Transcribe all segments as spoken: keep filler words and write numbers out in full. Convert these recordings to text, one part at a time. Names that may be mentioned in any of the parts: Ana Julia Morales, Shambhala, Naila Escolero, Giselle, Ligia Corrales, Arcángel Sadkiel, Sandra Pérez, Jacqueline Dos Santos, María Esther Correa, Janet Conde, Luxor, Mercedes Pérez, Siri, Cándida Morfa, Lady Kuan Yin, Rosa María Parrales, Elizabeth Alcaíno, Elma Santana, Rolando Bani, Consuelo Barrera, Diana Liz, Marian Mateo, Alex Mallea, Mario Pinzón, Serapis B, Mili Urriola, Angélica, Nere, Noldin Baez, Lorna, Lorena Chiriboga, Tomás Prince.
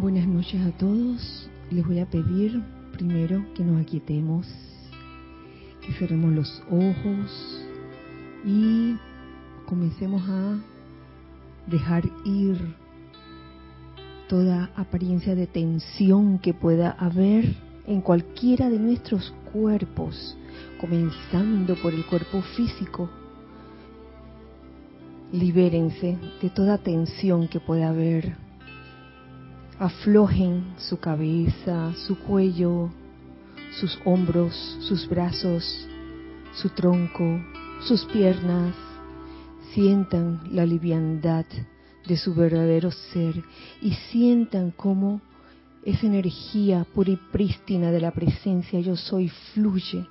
Buenas noches a todos. Les voy a pedir primero que nos aquietemos, que cerremos los ojos y comencemos a dejar ir toda apariencia de tensión que pueda haber en cualquiera de nuestros cuerpos, comenzando por el cuerpo físico. Libérense de toda tensión que pueda haber. Aflojen su cabeza, su cuello, sus hombros, sus brazos, su tronco, sus piernas. Sientan la liviandad de su verdadero ser y sientan cómo esa energía pura y prístina de la presencia yo soy fluye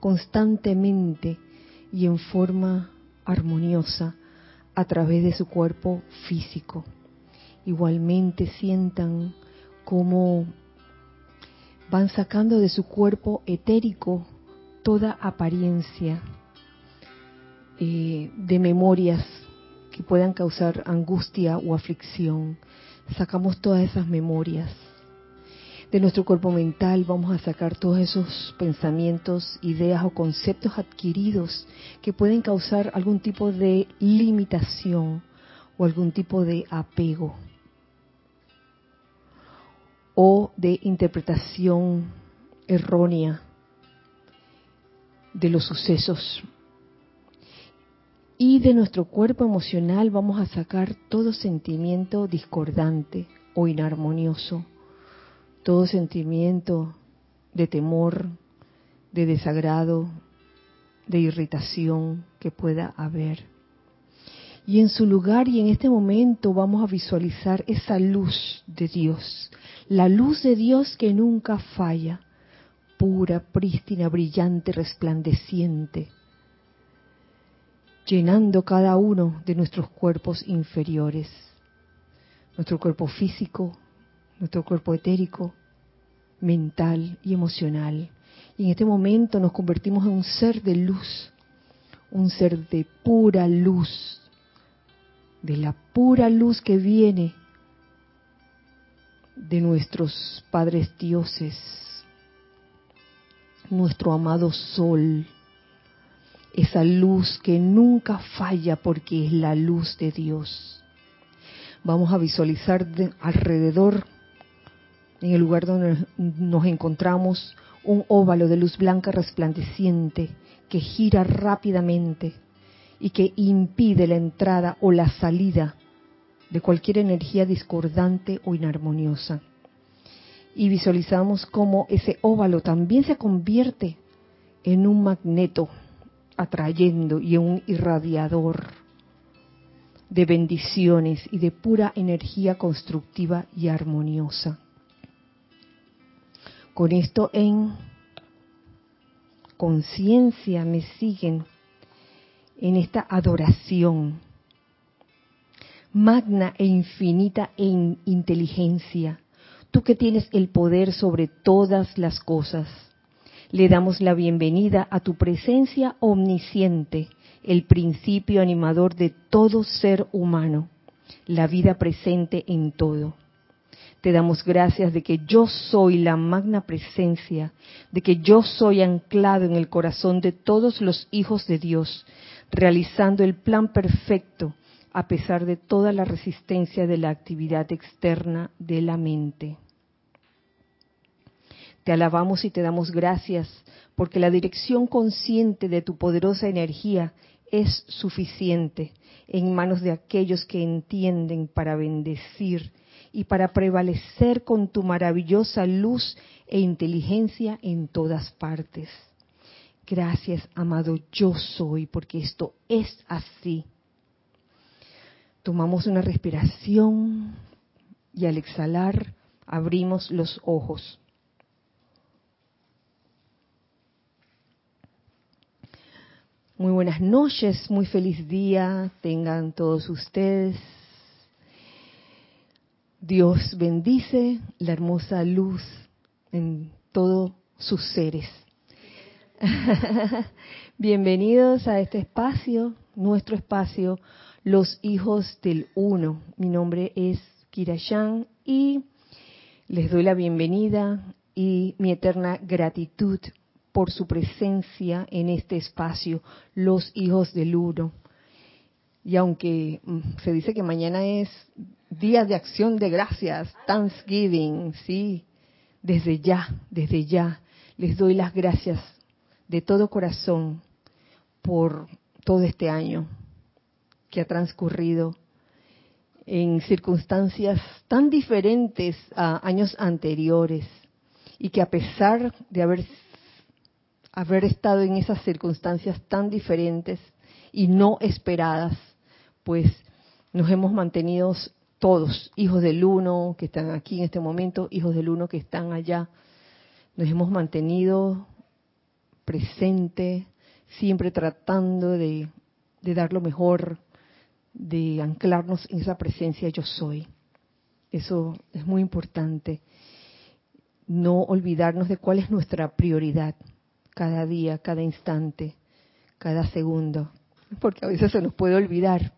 constantemente y en forma armoniosa a través de su cuerpo físico. Igualmente sientan cómo van sacando de su cuerpo etérico toda apariencia eh, de memorias que puedan causar angustia o aflicción. Sacamos todas esas memorias. De nuestro cuerpo mental vamos a sacar todos esos pensamientos, ideas o conceptos adquiridos que pueden causar algún tipo de limitación o algún tipo de apego o de interpretación errónea de los sucesos. Y de nuestro cuerpo emocional vamos a sacar todo sentimiento discordante o inarmonioso, todo sentimiento de temor, de desagrado, de irritación que pueda haber. Y en su lugar y en este momento vamos a visualizar esa luz de Dios, la luz de Dios que nunca falla, pura, prístina, brillante, resplandeciente, llenando cada uno de nuestros cuerpos inferiores, nuestro cuerpo físico, nuestro cuerpo etérico, mental y emocional. Y en este momento nos convertimos en un ser de luz, un ser de pura luz, de la pura luz que viene de nuestros padres dioses, nuestro amado sol. Esa luz que nunca falla porque es la luz de Dios. Vamos a visualizar de alrededor, en el lugar donde nos encontramos, un óvalo de luz blanca resplandeciente que gira rápidamente y que impide la entrada o la salida de cualquier energía discordante o inarmoniosa. Y visualizamos cómo ese óvalo también se convierte en un magneto atrayendo y un irradiador de bendiciones y de pura energía constructiva y armoniosa. Con esto en conciencia me siguen en esta adoración. Magna e infinita en inteligencia, tú que tienes el poder sobre todas las cosas, le damos la bienvenida a tu presencia omnisciente, el principio animador de todo ser humano, la vida presente en todo. Te damos gracias de que yo soy la magna presencia, de que yo soy anclado en el corazón de todos los hijos de Dios, realizando el plan perfecto a pesar de toda la resistencia de la actividad externa de la mente. Te alabamos y te damos gracias porque la dirección consciente de tu poderosa energía es suficiente en manos de aquellos que entienden para bendecir y para prevalecer con tu maravillosa luz e inteligencia en todas partes. Gracias, amado yo soy, porque esto es así. Tomamos una respiración y al exhalar abrimos los ojos. Muy buenas noches, muy feliz día tengan todos ustedes. Dios bendice la hermosa luz en todos sus seres. Bienvenidos a este espacio, nuestro espacio, Los Hijos del Uno. Mi nombre es Kirayan y Les doy la bienvenida y mi eterna gratitud por su presencia en este espacio, Los Hijos del Uno. Y aunque se dice que mañana es Día de Acción de Gracias, Thanksgiving, sí, desde ya, desde ya, les doy las gracias de todo corazón por todo este año que ha transcurrido en circunstancias tan diferentes a años anteriores y que a pesar de haber, haber estado en esas circunstancias tan diferentes y no esperadas, pues nos hemos mantenido todos, hijos del uno que están aquí en este momento, hijos del uno que están allá, nos hemos mantenido presente, siempre tratando de, de dar lo mejor, de anclarnos en esa presencia yo soy. Eso es muy importante. No olvidarnos de cuál es nuestra prioridad cada día, cada instante, cada segundo, porque a veces se nos puede olvidar.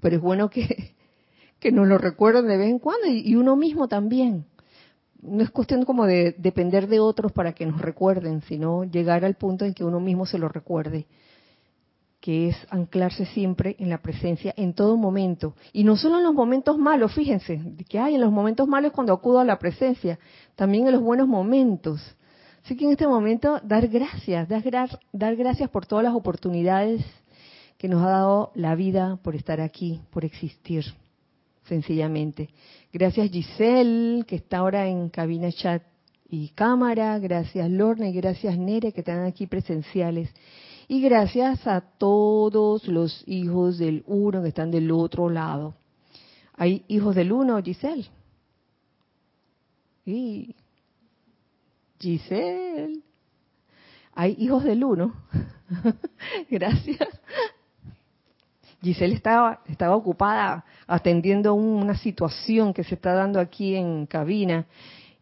Pero es bueno que, que nos lo recuerden de vez en cuando y, y uno mismo también. No es cuestión como de depender de otros para que nos recuerden, sino llegar al punto en que uno mismo se lo recuerde, que es anclarse siempre en la presencia en todo momento. Y no solo en los momentos malos, fíjense, que hay en los momentos malos cuando acudo a la presencia, también en los buenos momentos. Así que en este momento dar gracias, dar, dar gracias por todas las oportunidades que nos ha dado la vida por estar aquí, por existir, sencillamente. Gracias Giselle, que está ahora en cabina chat y cámara, gracias Lorna y gracias Nere, que están aquí presenciales. Y gracias a todos los hijos del uno que están del otro lado. ¿Hay hijos del uno, Giselle? Sí. Giselle. ¿Hay hijos del uno? Gracias. Giselle estaba, estaba ocupada atendiendo una situación que se está dando aquí en cabina.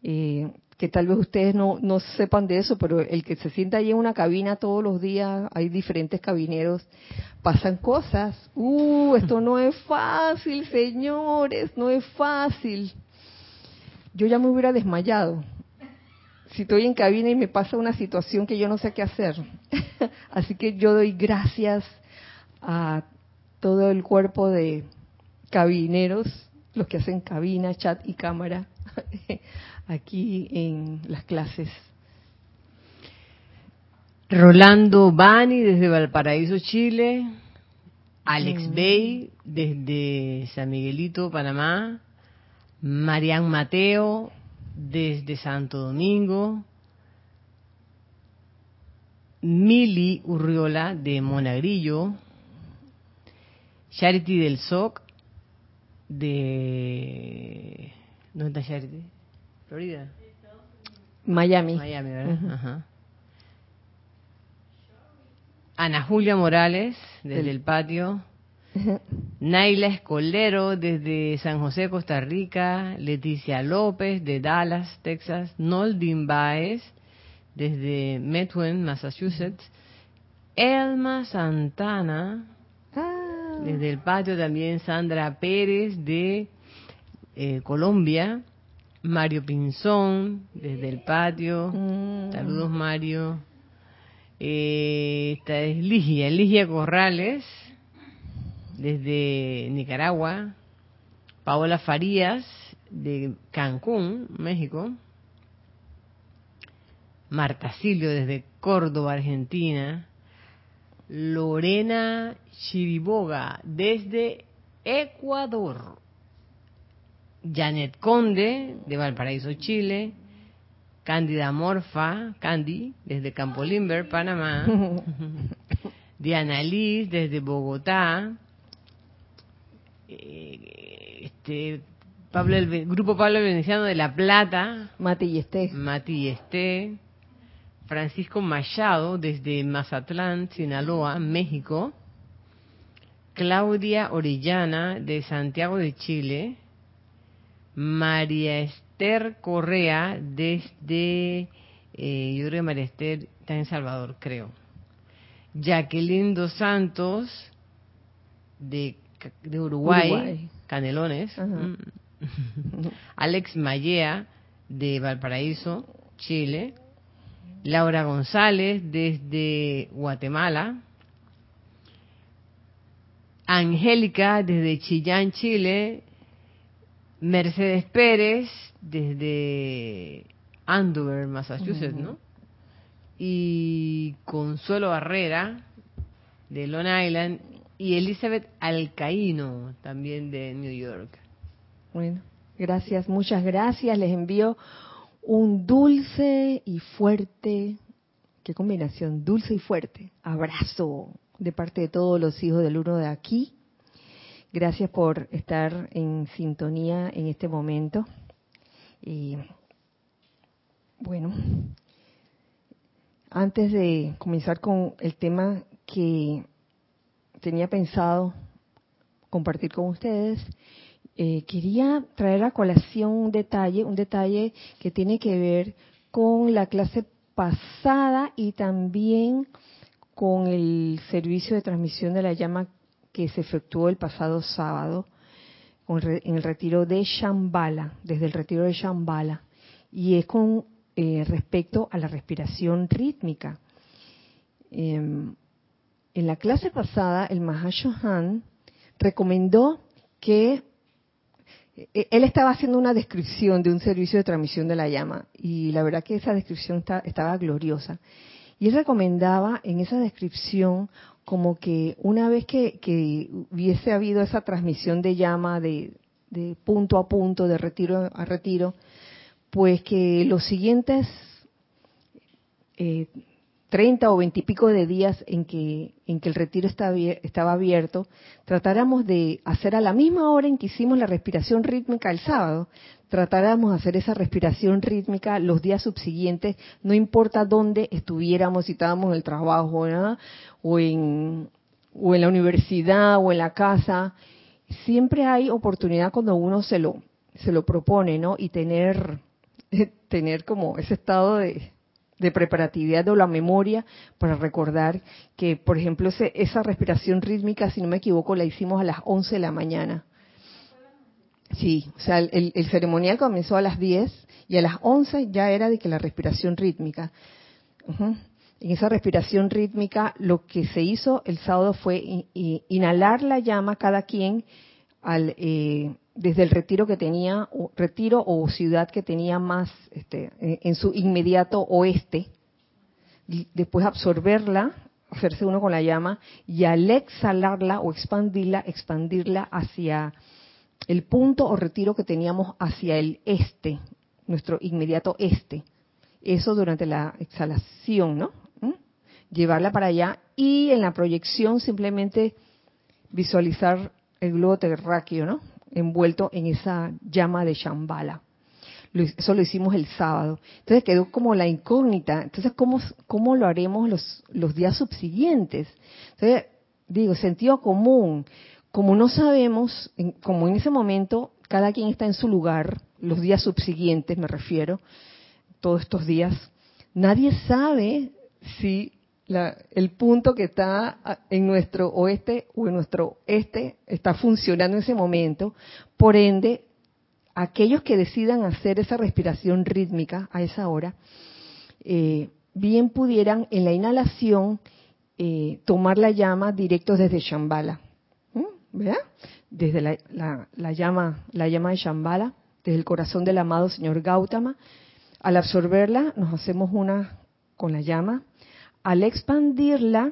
Eh, que tal vez ustedes no, no sepan de eso, pero el que se sienta ahí en una cabina todos los días, hay diferentes cabineros, pasan cosas. ¡Uh, esto no es fácil, señores! No es fácil. Yo ya me hubiera desmayado si estoy en cabina y me pasa una situación que yo no sé qué hacer. Así que yo doy gracias a todo el cuerpo de cabineros, los que hacen cabina, chat y cámara, aquí en las clases. Rolando Bani desde Valparaíso, Chile. Alex mm. Bey desde San Miguelito, Panamá. Marian Mateo desde Santo Domingo. Mili Urriola de Monagrillo. Charity del S O C de... ¿Dónde está Charity? Florida. Miami. Miami, ¿verdad? Uh-huh. Ajá. Ana Julia Morales, desde el, el patio. Uh-huh. Naila Escolero, desde San José, Costa Rica. Leticia López, de Dallas, Texas. Noldin Baez, desde Methuen, Massachusetts. Elma Santana, ah. desde el patio también. Sandra Pérez, de eh, Colombia. Mario Pinzón, desde el patio. Mm. Saludos, Mario. Eh, esta es Ligia, Ligia Corrales, desde Nicaragua. Paola Farías, de Cancún, México. Marta Silvio, desde Córdoba, Argentina. Lorena Chiriboga, desde Ecuador. Janet Conde, de Valparaíso, Chile. Cándida Morfa, Candy, desde Campo Limber, Panamá. Diana Liz, desde Bogotá. Este, Pablo, el Grupo Pablo Veneciano de La Plata. Mati y Esté. Mati y Esté. Francisco Machado, desde Mazatlán, Sinaloa, México. Claudia Orellana, de Santiago de Chile. María Esther Correa desde, eh, yo creo que María Esther está en Salvador, creo. Jacqueline Dos Santos de, de Uruguay, Uruguay, Canelones. Mm, Alex Mallea de Valparaíso, Chile. Laura González desde Guatemala. Angélica desde Chillán, Chile. Mercedes Pérez desde Andover, Massachusetts, ¿no? Y Consuelo Barrera de Long Island y Elizabeth Alcaíno también de New York. Bueno, gracias, muchas gracias. Les envío un dulce y fuerte, qué combinación, dulce y fuerte abrazo de parte de todos los hijos del uno de aquí. Gracias por estar en sintonía en este momento. Y bueno, antes de comenzar con el tema que tenía pensado compartir con ustedes, eh, quería traer a colación un detalle, un detalle que tiene que ver con la clase pasada y también con el servicio de transmisión de la llama que se efectuó el pasado sábado en el retiro de Shambhala, desde el retiro de Shambhala, y es con eh, respecto a la respiración rítmica. Eh, en la clase pasada, el Mahá Shohan recomendó que eh, él estaba haciendo una descripción de un servicio de transmisión de la llama, y la verdad que esa descripción está, estaba gloriosa. Y él recomendaba en esa descripción como que una vez que, que hubiese habido esa transmisión de llama de, de punto a punto, de retiro a retiro, pues que los siguientes eh, treinta o veinte y pico de días en que, en que el retiro estaba abierto, tratáramos de hacer a la misma hora en que hicimos la respiración rítmica el sábado, tratáramos de hacer esa respiración rítmica los días subsiguientes, no importa dónde estuviéramos, si estábamos en el trabajo, ¿no? o, en, o en la universidad, o en la casa. Siempre hay oportunidad cuando uno se lo, se lo propone, ¿no? Y tener, tener como ese estado de, de preparatividad o la memoria para recordar que, por ejemplo, ese, esa respiración rítmica, si no me equivoco, la hicimos a las once de la mañana. Sí, o sea, el, el ceremonial comenzó a las diez y a las once ya era de que la respiración rítmica. Uh-huh. En esa respiración rítmica lo que se hizo el sábado fue in, in, inhalar la llama cada quien al, eh, desde el retiro que tenía, o, retiro o ciudad que tenía más este, en, en su inmediato oeste. Y después absorberla, hacerse uno con la llama y al exhalarla o expandirla, expandirla hacia el punto o retiro que teníamos hacia el este, nuestro inmediato este. Eso durante la exhalación, ¿no? ¿Mm? Llevarla para allá y en la proyección simplemente visualizar el globo terráqueo, ¿no? Envuelto en esa llama de Shambhala. Eso lo hicimos el sábado. Entonces quedó como la incógnita. Entonces, ¿cómo, cómo lo haremos los, los días subsiguientes? Entonces, digo, sentido común. Como no sabemos, como en ese momento cada quien está en su lugar, los días subsiguientes me refiero, todos estos días, nadie sabe si la, el punto que está en nuestro oeste o en nuestro este está funcionando en ese momento. Por ende, aquellos que decidan hacer esa respiración rítmica a esa hora, eh, bien pudieran en la inhalación eh, tomar la llama directo desde Shambhala. ¿Verdad? Desde la, la, la llama la llama de Shambhala, desde el corazón del amado señor Gautama, al absorberla nos hacemos una con la llama, al expandirla,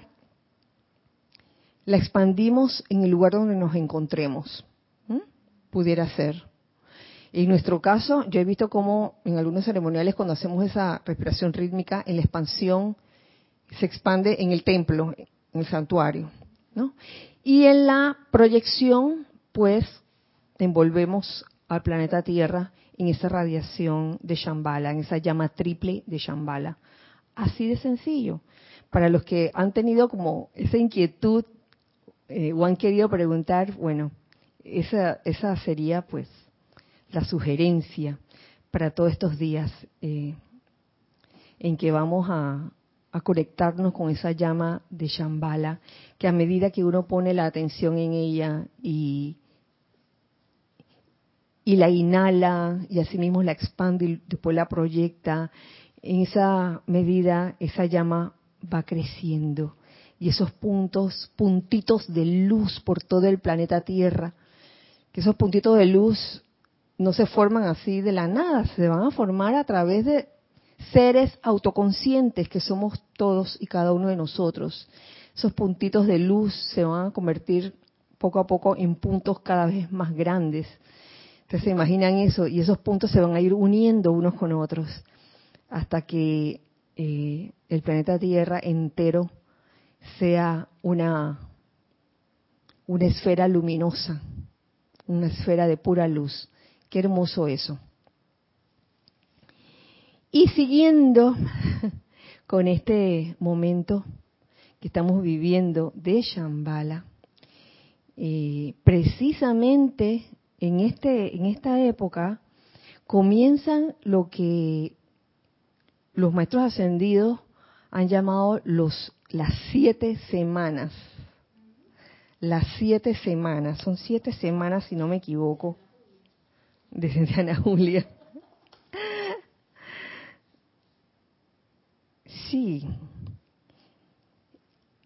la expandimos en el lugar donde nos encontremos, ¿Mm? Pudiera ser. En nuestro caso, yo he visto cómo en algunos ceremoniales cuando hacemos esa respiración rítmica, en la expansión se expande en el templo, en el santuario, ¿no? Y en la proyección, pues, envolvemos al planeta Tierra en esa radiación de Shambhala, en esa llama triple de Shambhala. Así de sencillo. Para los que han tenido como esa inquietud eh, o han querido preguntar, bueno, esa, esa sería, pues, la sugerencia para todos estos días eh, en que vamos a... a conectarnos con esa llama de Shambhala, que a medida que uno pone la atención en ella y, y la inhala y así mismo la expande y después la proyecta, en esa medida esa llama va creciendo y esos puntos, puntitos de luz por todo el planeta Tierra, que esos puntitos de luz no se forman así de la nada, se van a formar a través de seres autoconscientes que somos todos y cada uno de nosotros. Esos puntitos de luz se van a convertir poco a poco en puntos cada vez más grandes. Entonces se imaginan eso, y esos puntos se van a ir uniendo unos con otros hasta que eh, el planeta Tierra entero sea una, una esfera luminosa, una esfera de pura luz. Qué hermoso eso. Y siguiendo con este momento que estamos viviendo de Shambhala, eh, precisamente en este en esta época comienzan lo que los maestros ascendidos han llamado los las siete semanas. Las siete semanas, son siete semanas si no me equivoco, desde Ana Julia. Sí.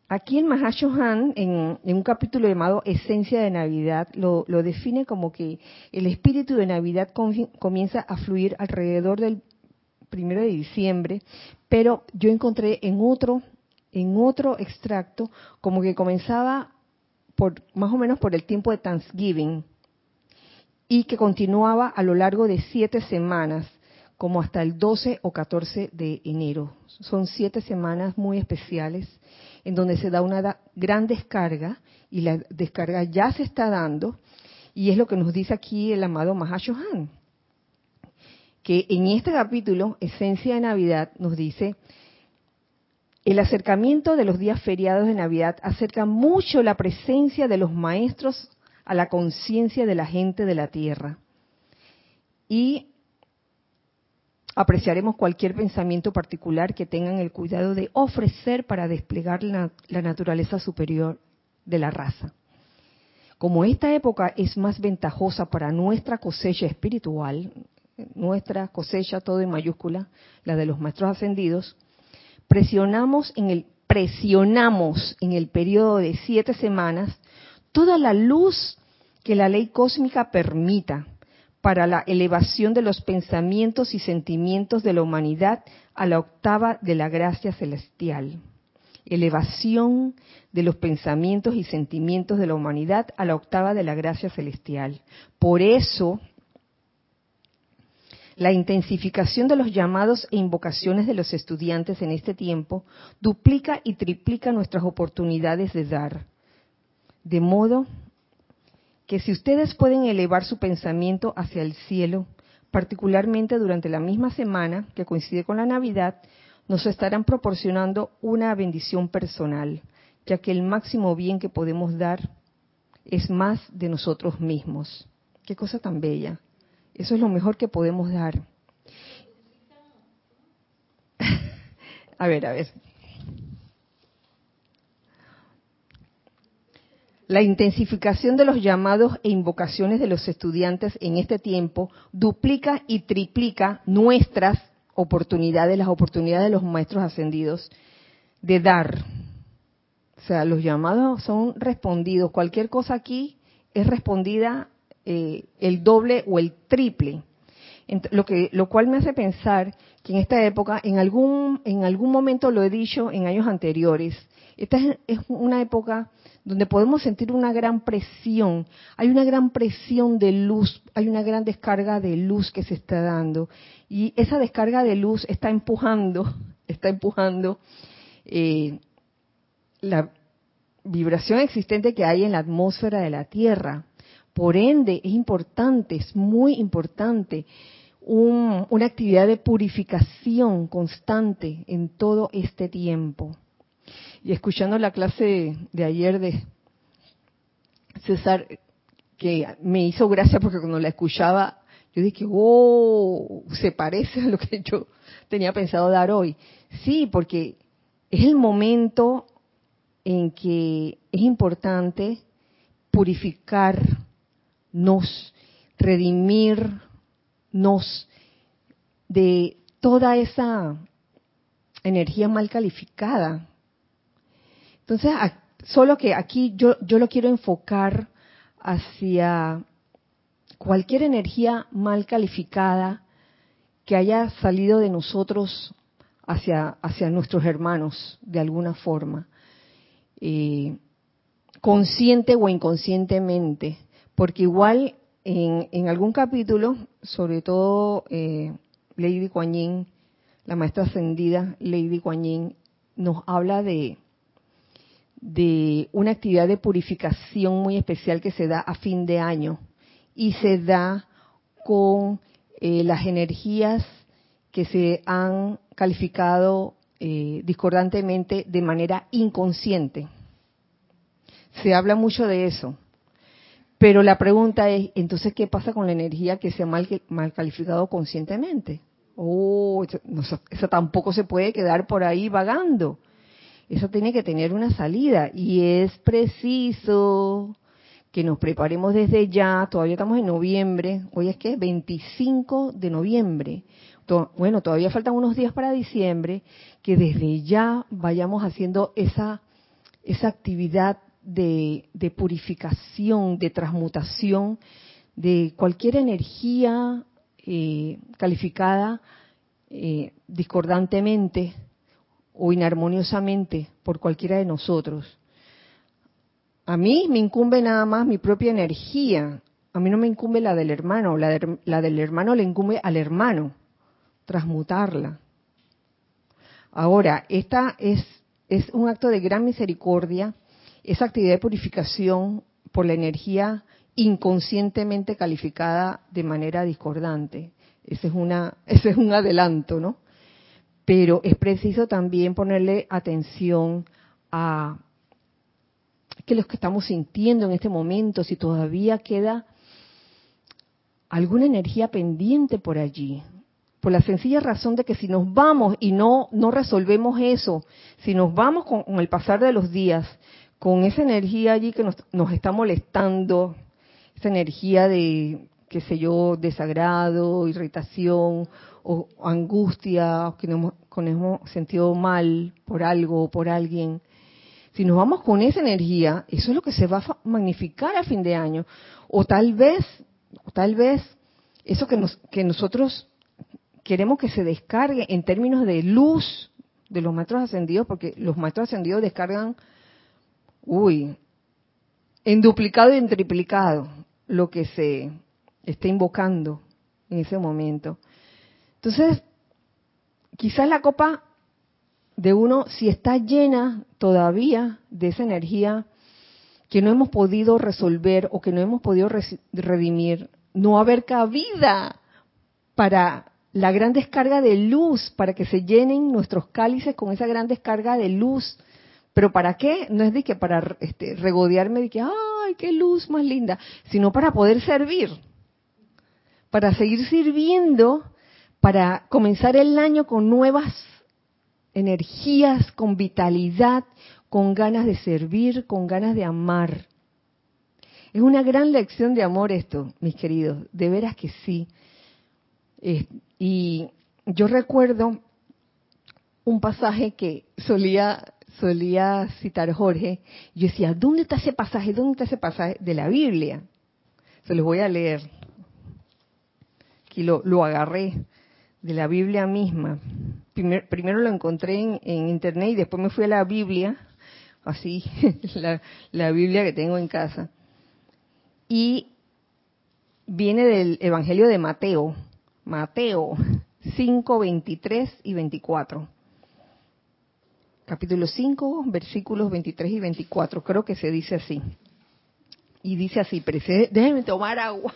Aquí en Mahá Shohan, en, en un capítulo llamado Esencia de Navidad, lo, lo define como que el espíritu de Navidad comienza a fluir alrededor del primero de diciembre, pero yo encontré en otro, en otro extracto como que comenzaba por más o menos por el tiempo de Thanksgiving y que continuaba a lo largo de siete semanas, como hasta el doce o catorce de enero. Son siete semanas muy especiales en donde se da una da- gran descarga, y la descarga ya se está dando, y es lo que nos dice aquí el amado Mahá Shohan, que en este capítulo, Esencia de Navidad, nos dice: el acercamiento de los días feriados de Navidad acerca mucho la presencia de los maestros a la conciencia de la gente de la Tierra, y apreciaremos cualquier pensamiento particular que tengan el cuidado de ofrecer para desplegar la, la naturaleza superior de la raza. Como esta época es más ventajosa para nuestra cosecha espiritual, nuestra cosecha todo en mayúscula, la de los maestros ascendidos, presionamos en el, presionamos en el periodo de siete semanas toda la luz que la ley cósmica permita, para la elevación de los pensamientos y sentimientos de la humanidad a la octava de la gracia celestial. Elevación de los pensamientos y sentimientos de la humanidad a la octava de la gracia celestial. Por eso, la intensificación de los llamados e invocaciones de los estudiantes en este tiempo duplica y triplica nuestras oportunidades de dar. De modo que si ustedes pueden elevar su pensamiento hacia el cielo, particularmente durante la misma semana que coincide con la Navidad, nos estarán proporcionando una bendición personal, ya que el máximo bien que podemos dar es más de nosotros mismos. ¡Qué cosa tan bella! Eso es lo mejor que podemos dar. A ver, a ver. La intensificación de los llamados e invocaciones de los estudiantes en este tiempo duplica y triplica nuestras oportunidades, las oportunidades de los maestros ascendidos de dar. O sea, los llamados son respondidos. Cualquier cosa aquí es respondida eh, el doble o el triple. Lo que, lo cual me hace pensar que en esta época, en algún, en algún momento lo he dicho en años anteriores, esta es, es una época donde podemos sentir una gran presión, hay una gran presión de luz, hay una gran descarga de luz que se está dando, y esa descarga de luz está empujando, está empujando eh, la vibración existente que hay en la atmósfera de la Tierra. Por ende, es importante, es muy importante, un, una actividad de purificación constante en todo este tiempo. Y escuchando la clase de ayer de César, que me hizo gracia porque cuando la escuchaba, yo dije, ¡oh! Se parece a lo que yo tenía pensado dar hoy. Sí, porque es el momento en que es importante purificarnos, redimirnos de toda esa energía mal calificada. Entonces, solo que aquí yo, yo lo quiero enfocar hacia cualquier energía mal calificada que haya salido de nosotros hacia, hacia nuestros hermanos, de alguna forma, eh, consciente o inconscientemente, porque igual en, en algún capítulo, sobre todo eh, Lady Kuan Yin, la maestra ascendida Lady Kuan Yin, nos habla de, de una actividad de purificación muy especial que se da a fin de año y se da con eh, las energías que se han calificado eh, discordantemente de manera inconsciente. Se habla mucho de eso, pero la pregunta es, entonces, ¿qué pasa con la energía que se ha mal, mal calificado conscientemente? Oh, esa, esa tampoco se puede quedar por ahí vagando. Eso tiene que tener una salida y es preciso que nos preparemos desde ya. Todavía estamos en noviembre. Hoy es que veinticinco de noviembre. To- bueno, todavía faltan unos días para diciembre, que desde ya vayamos haciendo esa, esa actividad de, de purificación, de transmutación de cualquier energía eh, calificada eh, discordantemente o inarmoniosamente por cualquiera de nosotros. A mí me incumbe nada más mi propia energía. A mí no me incumbe la del hermano. La, de, la del hermano le incumbe al hermano transmutarla. Ahora, esta es, es un acto de gran misericordia, esa actividad de purificación por la energía inconscientemente calificada de manera discordante. Ese es una, ese es un adelanto, ¿no? Pero es preciso también ponerle atención a qué es lo que estamos sintiendo en este momento, si todavía queda alguna energía pendiente por allí, por la sencilla razón de que si nos vamos y no, no resolvemos eso, si nos vamos con, con el pasar de los días, con esa energía allí que nos, nos está molestando, esa energía de, qué sé yo, desagrado, irritación o angustia, que nos hemos sentido mal por algo o por alguien. Si nos vamos con esa energía, eso es lo que se va a magnificar a fin de año. O tal vez, o tal vez eso que, nos, que nosotros queremos que se descargue en términos de luz de los maestros ascendidos, porque los maestros ascendidos descargan, uy, en duplicado y en triplicado lo que se está invocando en ese momento. Entonces, quizás la copa de uno, si está llena todavía de esa energía que no hemos podido resolver o que no hemos podido redimir, no va a haber cabida para la gran descarga de luz, para que se llenen nuestros cálices con esa gran descarga de luz. ¿Pero para qué? No es de que para este, regodearme de que, ¡ay, qué luz más linda!, sino para poder servir, para seguir sirviendo, para comenzar el año con nuevas energías, con vitalidad, con ganas de servir, con ganas de amar. Es una gran lección de amor esto, mis queridos, de veras que sí. Eh, y yo recuerdo un pasaje que solía, solía citar Jorge. Yo decía, ¿dónde está ese pasaje? ¿Dónde está ese pasaje de la Biblia? Se los voy a leer. Aquí lo, lo agarré de la Biblia misma. Primer, primero lo encontré en, en internet y después me fui a la Biblia, así, la, la Biblia que tengo en casa. Y viene del Evangelio de Mateo, Mateo cinco, veintitrés y veinticuatro. Capítulo cinco, versículos veintitrés y veinticuatro, creo que se dice así. Y dice así, precede, déjenme tomar agua.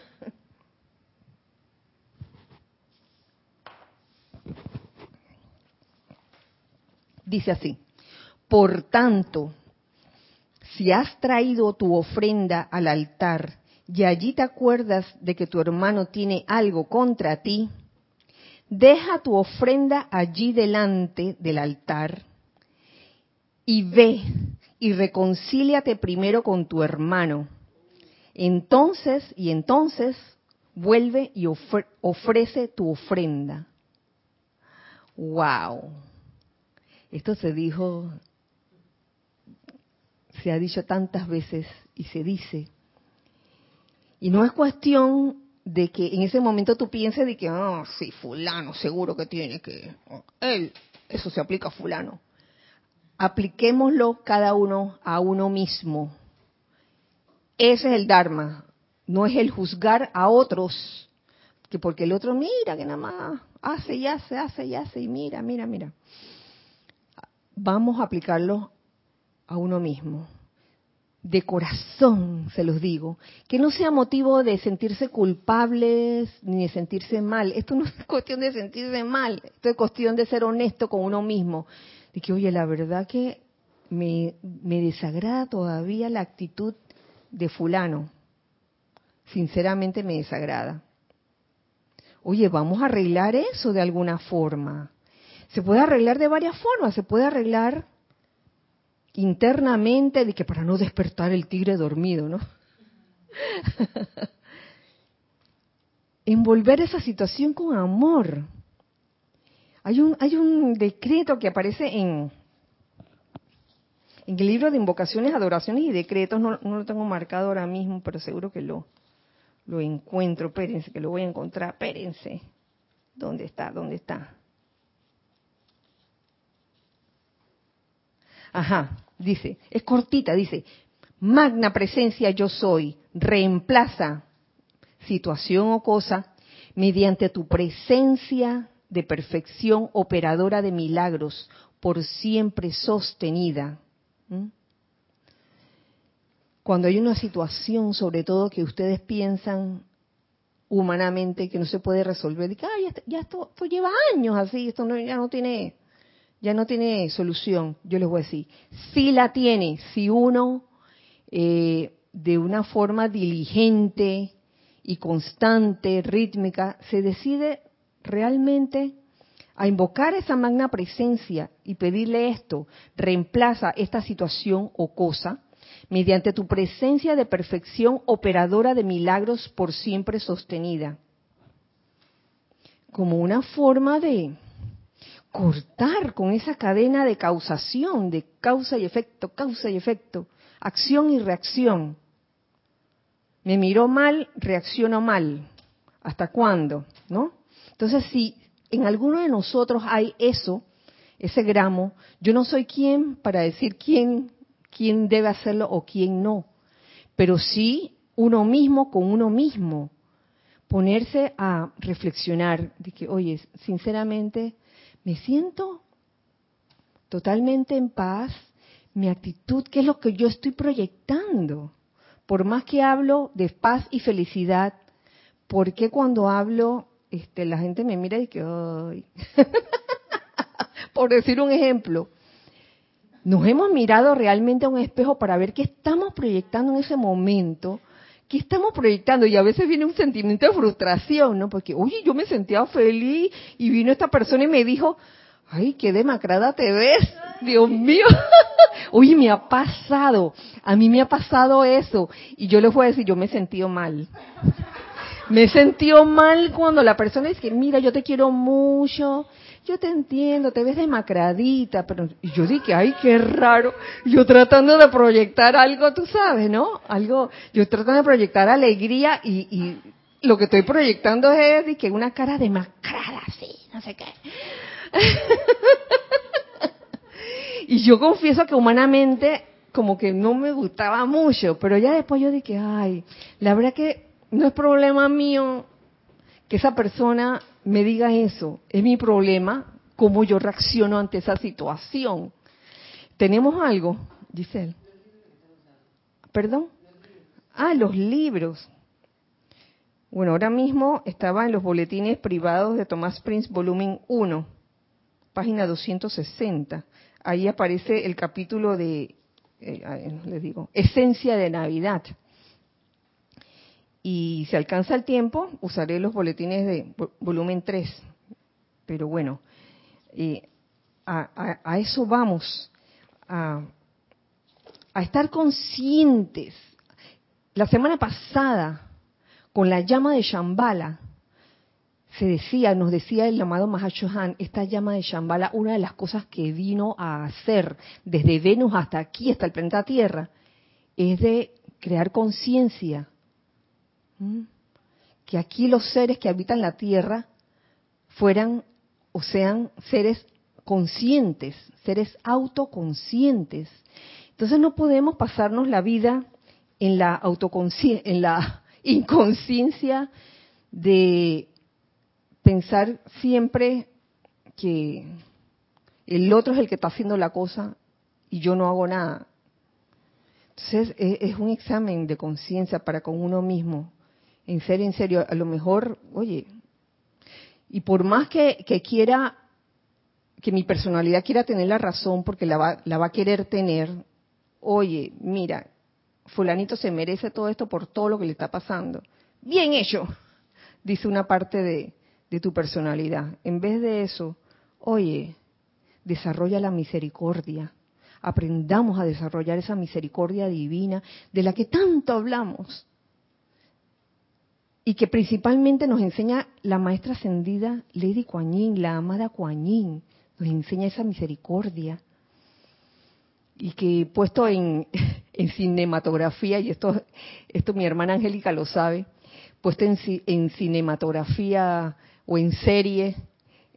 Dice así: por tanto, si has traído tu ofrenda al altar y allí te acuerdas de que tu hermano tiene algo contra ti, deja tu ofrenda allí delante del altar y ve y reconcíliate primero con tu hermano. Entonces, y entonces, Vuelve y ofre ofrece tu ofrenda. ¡Wow! Esto se dijo, se ha dicho tantas veces y se dice. Y no es cuestión de que en ese momento tú pienses de que, ah, oh, sí, fulano, seguro que tiene que... él, eso se aplica a fulano. Apliquémoslo cada uno a uno mismo. Ese es el Dharma. No es el juzgar a otros, que porque el otro mira que nada más hace y hace, hace y hace y mira, mira, mira. Vamos a aplicarlo a uno mismo. De corazón, se los digo. Que no sea motivo de sentirse culpables ni de sentirse mal. Esto no es cuestión de sentirse mal. Esto es cuestión de ser honesto con uno mismo. De que, oye, la verdad que me, me desagrada todavía la actitud de fulano. Sinceramente me desagrada. Oye, vamos a arreglar eso de alguna forma. Se puede arreglar de varias formas. Se puede arreglar internamente, de que para no despertar el tigre dormido, ¿no? Envolver esa situación con amor. Hay un, hay un decreto que aparece en, en el libro de invocaciones, adoraciones y decretos. No, no lo tengo marcado ahora mismo, pero seguro que lo... Lo encuentro, espérense, que lo voy a encontrar, espérense. ¿Dónde está? ¿Dónde está? Ajá, dice, es cortita, dice, magna presencia yo soy, reemplaza situación o cosa mediante tu presencia de perfección operadora de milagros, por siempre sostenida. ¿Mm? Cuando hay una situación, sobre todo, que ustedes piensan humanamente que no se puede resolver, de que ah, ya, ya esto, esto lleva años así, esto no, ya no tiene, ya no tiene solución. Yo les voy a decir, sí la tiene, si uno eh, de una forma diligente y constante, rítmica, se decide realmente a invocar esa magna presencia y pedirle esto, reemplaza esta situación o cosa mediante tu presencia de perfección operadora de milagros por siempre sostenida. Como una forma de cortar con esa cadena de causación, de causa y efecto, causa y efecto, acción y reacción. Me miró mal, reacciono mal. ¿Hasta cuándo? ¿No? Entonces, si en alguno de nosotros hay eso, ese gramo, yo no soy quien para decir quién... quién debe hacerlo o quién no, pero sí uno mismo con uno mismo, ponerse a reflexionar de que, oye, sinceramente me siento totalmente en paz, mi actitud, ¿qué es lo que yo estoy proyectando? Por más que hablo de paz y felicidad, ¿por qué cuando hablo este, la gente me mira y que, ay, por decir un ejemplo? Nos hemos mirado realmente a un espejo para ver qué estamos proyectando en ese momento, qué estamos proyectando, y a veces viene un sentimiento de frustración, ¿no? Porque, oye, yo me sentía feliz y vino esta persona y me dijo, ay, qué demacrada te ves, Dios mío. Oye, me ha pasado, a mí me ha pasado eso, y yo les voy a decir, yo me he sentido mal. Me he sentido mal cuando la persona dice, mira, yo te quiero mucho, yo te entiendo, te ves demacradita, pero y yo dije, ay, qué raro, yo tratando de proyectar algo, tú sabes, ¿no? Algo, yo tratando de proyectar alegría y, y lo que estoy proyectando es dije, una cara demacrada, así, no sé qué. Y yo confieso que humanamente como que no me gustaba mucho, pero ya después yo dije, ay, la verdad que no es problema mío que esa persona me diga eso, es mi problema cómo yo reacciono ante esa situación. ¿Tenemos algo, Giselle? ¿Perdón? Ah, los libros. Bueno, ahora mismo estaba en los boletines privados de Tomás Prince, volumen uno, página doscientos sesenta. Ahí aparece el capítulo de, eh, les digo, Esencia de Navidad. Y si alcanza el tiempo, usaré los boletines de volumen tres. Pero bueno, eh, a, a, a eso vamos, a, a estar conscientes. La semana pasada, con la llama de Shambhala, se decía, nos decía el amado Mahá Shohan, esta llama de Shambhala, una de las cosas que vino a hacer desde Venus hasta aquí, hasta el planeta Tierra, es de crear conciencia. ¿Mm? Que aquí los seres que habitan la Tierra fueran o sean seres conscientes, seres autoconscientes. Entonces no podemos pasarnos la vida en la autoconciencia, en la inconsciencia de pensar siempre que el otro es el que está haciendo la cosa y yo no hago nada. Entonces es un examen de conciencia para con uno mismo. En serio, en serio, a lo mejor, oye, y por más que, que quiera, que mi personalidad quiera tener la razón, porque la va, la va a querer tener, oye, mira, fulanito se merece todo esto por todo lo que le está pasando. Bien hecho, dice una parte de, de tu personalidad. En vez de eso, oye, desarrolla la misericordia. Aprendamos a desarrollar esa misericordia divina de la que tanto hablamos. Y que principalmente nos enseña la maestra ascendida Lady Kuan Yin, la amada Kuan Yin, nos enseña esa misericordia. Y que puesto en, en cinematografía, y esto, esto mi hermana Angélica lo sabe, puesto en, en cinematografía o en serie,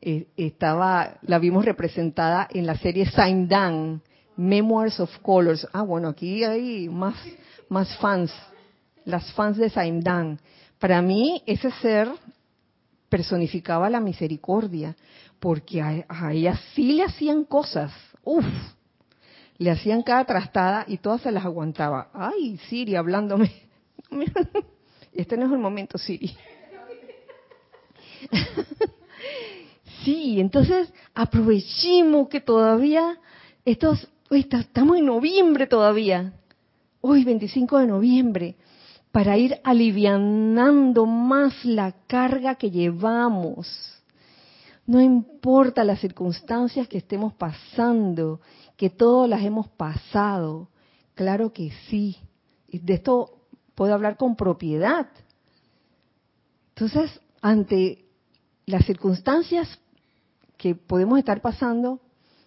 eh, estaba, la vimos representada en la serie Saint Dan, Memoirs of Colors. Ah, bueno, aquí hay más, más fans, las fans de Saint Dan. Para mí, ese ser personificaba la misericordia, porque a, a ella sí le hacían cosas, uff, le hacían cada trastada y todas se las aguantaba. Ay, Siri, hablándome. Este no es el momento, Siri. Sí, entonces aprovechemos que todavía, estos, uy, estamos en noviembre todavía, hoy veinticinco de noviembre. Para ir alivianando más la carga que llevamos. No importa las circunstancias que estemos pasando, que todas las hemos pasado. Claro que sí. De esto puedo hablar con propiedad. Entonces, ante las circunstancias que podemos estar pasando,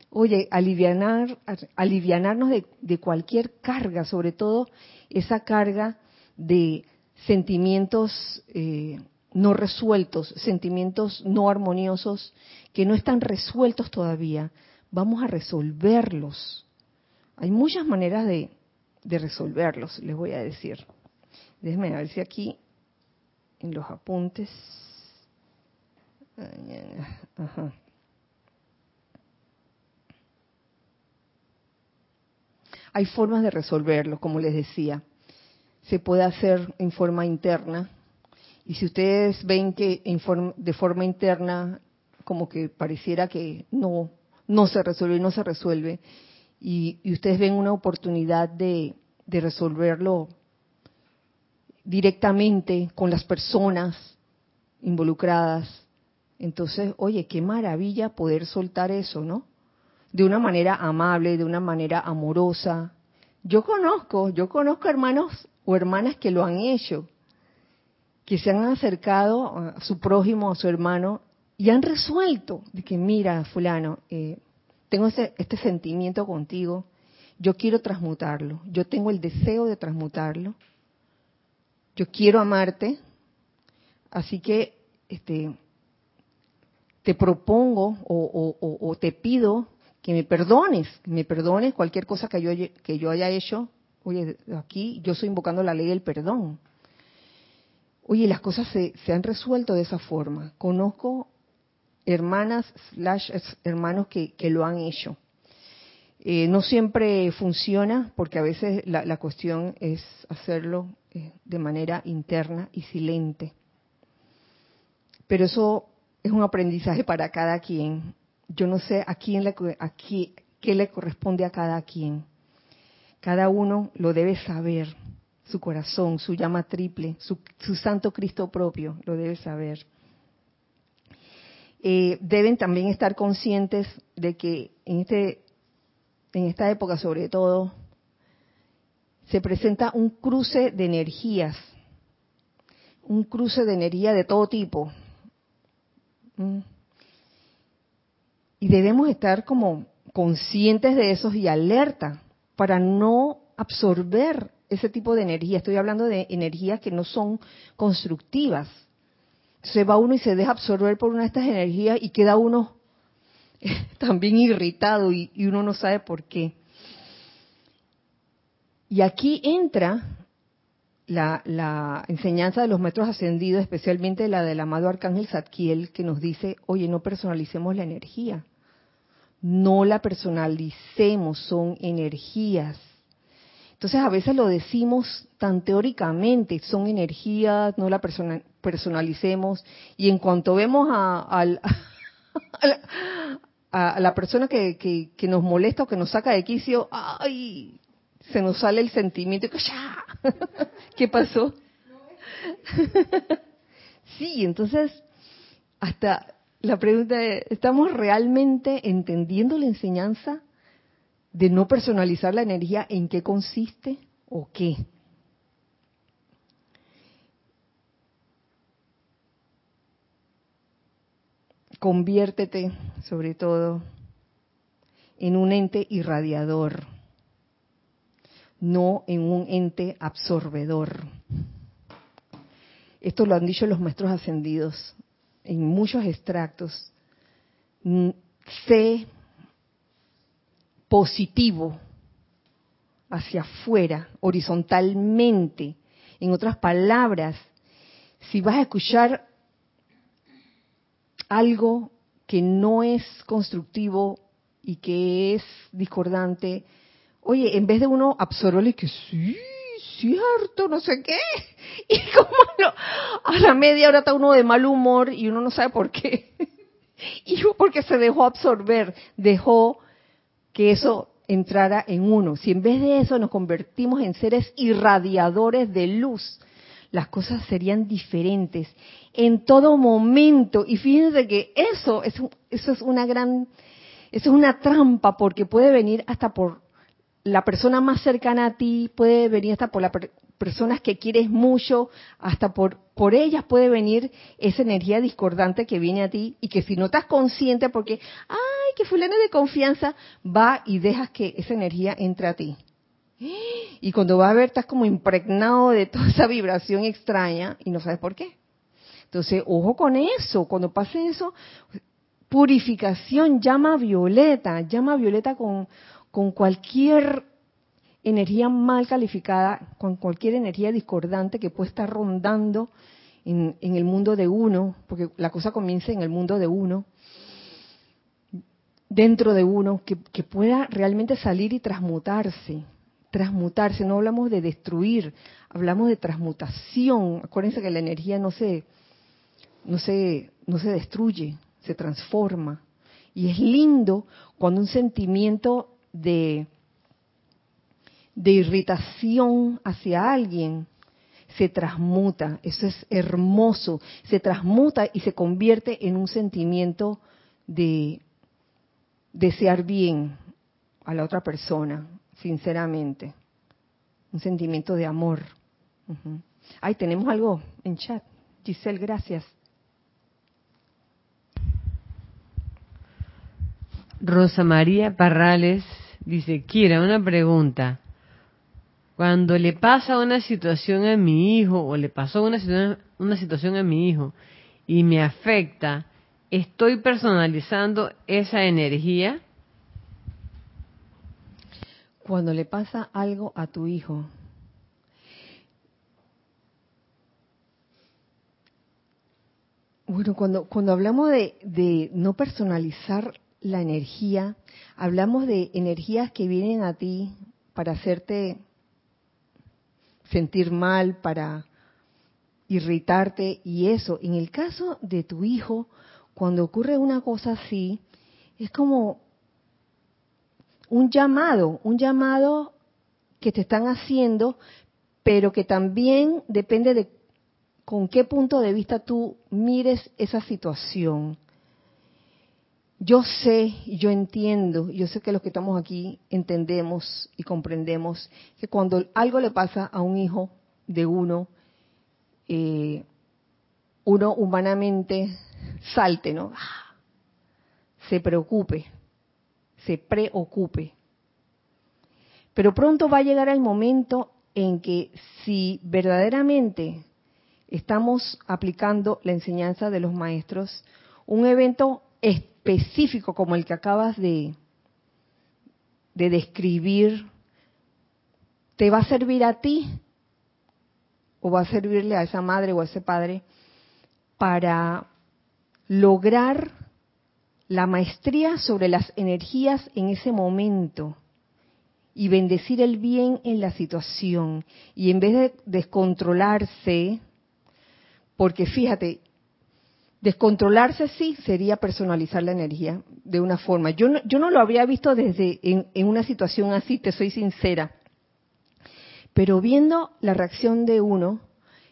oye, alivianar, alivianarnos de, de cualquier carga, sobre todo esa carga de sentimientos eh, no resueltos, sentimientos no armoniosos, que no están resueltos todavía. Vamos a resolverlos. Hay muchas maneras de, de resolverlos, les voy a decir. Déjenme ver si aquí, en los apuntes. Ajá. Hay formas de resolverlos, como les decía. Se puede hacer en forma interna, y si ustedes ven que en forma, de forma interna como que pareciera que no no se resuelve, no se resuelve, y, y ustedes ven una oportunidad de, de resolverlo directamente con las personas involucradas, entonces, oye, qué maravilla poder soltar eso, ¿no? De una manera amable, de una manera amorosa. Yo conozco, yo conozco hermanos o hermanas que lo han hecho, que se han acercado a su prójimo, a su hermano, y han resuelto de que, mira, fulano, eh, tengo este, este sentimiento contigo, yo quiero transmutarlo, yo tengo el deseo de transmutarlo, yo quiero amarte, así que este, te propongo o, o, o, o te pido que me perdones, que me perdones cualquier cosa que yo, que yo haya hecho. Oye, aquí yo estoy invocando la ley del perdón. Oye, las cosas se, se han resuelto de esa forma. Conozco hermanas slash hermanos que, que lo han hecho. Eh, no siempre funciona, porque a veces la, la cuestión es hacerlo eh, de manera interna y silente. Pero eso es un aprendizaje para cada quien. Yo no sé a quién le, a qué, qué le corresponde a cada quien. Cada uno lo debe saber, su corazón, su llama triple, su, su santo Cristo propio, lo debe saber. Eh, deben también estar conscientes de que en, este, en esta época, sobre todo, se presenta un cruce de energías, un cruce de energía de todo tipo. ¿Mm? Y debemos estar como conscientes de eso y alerta para no absorber ese tipo de energía. Estoy hablando de energías que no son constructivas. Se va uno y se deja absorber por una de estas energías y queda uno también irritado y, y uno no sabe por qué. Y aquí entra la, la enseñanza de los maestros ascendidos, especialmente la del amado Arcángel Sadkiel, que nos dice, oye, no personalicemos la energía. No la personalicemos, son energías. Entonces a veces lo decimos tan teóricamente, son energías, no la persona, personalicemos. Y en cuanto vemos a, a, la, a, la, a la persona que, que, que nos molesta o que nos saca de quicio, ¡ay!, se nos sale el sentimiento. ¿Qué pasó? Sí, entonces hasta la pregunta es, ¿estamos realmente entendiendo la enseñanza de no personalizar la energía? ¿En qué consiste o qué? Conviértete, sobre todo, en un ente irradiador, no en un ente absorbedor. Esto lo han dicho los maestros ascendidos en muchos extractos. Sé positivo hacia afuera, horizontalmente. En otras palabras, si vas a escuchar algo que no es constructivo y que es discordante, oye, en vez de uno absorberle que sí, cierto, no sé qué, y como no, a la media hora está uno de mal humor y uno no sabe por qué. Y porque se dejó absorber, dejó que eso entrara en uno. Si en vez de eso nos convertimos en seres irradiadores de luz, las cosas serían diferentes en todo momento. Y fíjense que eso es, eso es una gran, eso es una trampa, porque puede venir hasta por la persona más cercana a ti, puede venir hasta por las per- personas que quieres mucho, hasta por, por ellas puede venir esa energía discordante que viene a ti y que si no estás consciente porque, ay, que fulano de confianza, va y dejas que esa energía entre a ti. Y cuando vas a ver, estás como impregnado de toda esa vibración extraña y no sabes por qué. Entonces, ojo con eso, cuando pase eso, purificación, llama violeta, llama violeta con... con cualquier energía mal calificada, con cualquier energía discordante que pueda estar rondando en, en el mundo de uno, porque la cosa comienza en el mundo de uno, dentro de uno, que, que pueda realmente salir y transmutarse, transmutarse. No hablamos de destruir, hablamos de transmutación. Acuérdense que la energía no se, no se, no se destruye, se transforma. Y es lindo cuando un sentimiento De, de irritación hacia alguien se transmuta, eso es hermoso, se transmuta y se convierte en un sentimiento de desear bien a la otra persona, sinceramente, un sentimiento de amor. Uh-huh. Ay, tenemos algo en chat, Giselle, gracias. Rosa María Parrales dice, Kira, una pregunta. Cuando le pasa una situación a mi hijo, o le pasó una, una situación a mi hijo, y me afecta, ¿estoy personalizando esa energía? Cuando le pasa algo a tu hijo, bueno, cuando, cuando hablamos de, de no personalizar la energía, hablamos de energías que vienen a ti para hacerte sentir mal, para irritarte y eso. En el caso de tu hijo, cuando ocurre una cosa así, es como un llamado, un llamado que te están haciendo, pero que también depende de con qué punto de vista tú mires esa situación. Yo sé, yo entiendo, yo sé que los que estamos aquí entendemos y comprendemos que cuando algo le pasa a un hijo de uno, eh, uno humanamente salte, ¿no? Se preocupe, se preocupe. Pero pronto va a llegar el momento en que si verdaderamente estamos aplicando la enseñanza de los maestros, un evento específico como el que acabas de, de describir, ¿te va a servir a ti? ¿O va a servirle a esa madre o a ese padre para lograr la maestría sobre las energías en ese momento y bendecir el bien en la situación? Y en vez de descontrolarse, porque fíjate, descontrolarse sí sería personalizar la energía de una forma. Yo no, yo no lo había visto desde en, en una situación así, te soy sincera. Pero viendo la reacción de uno,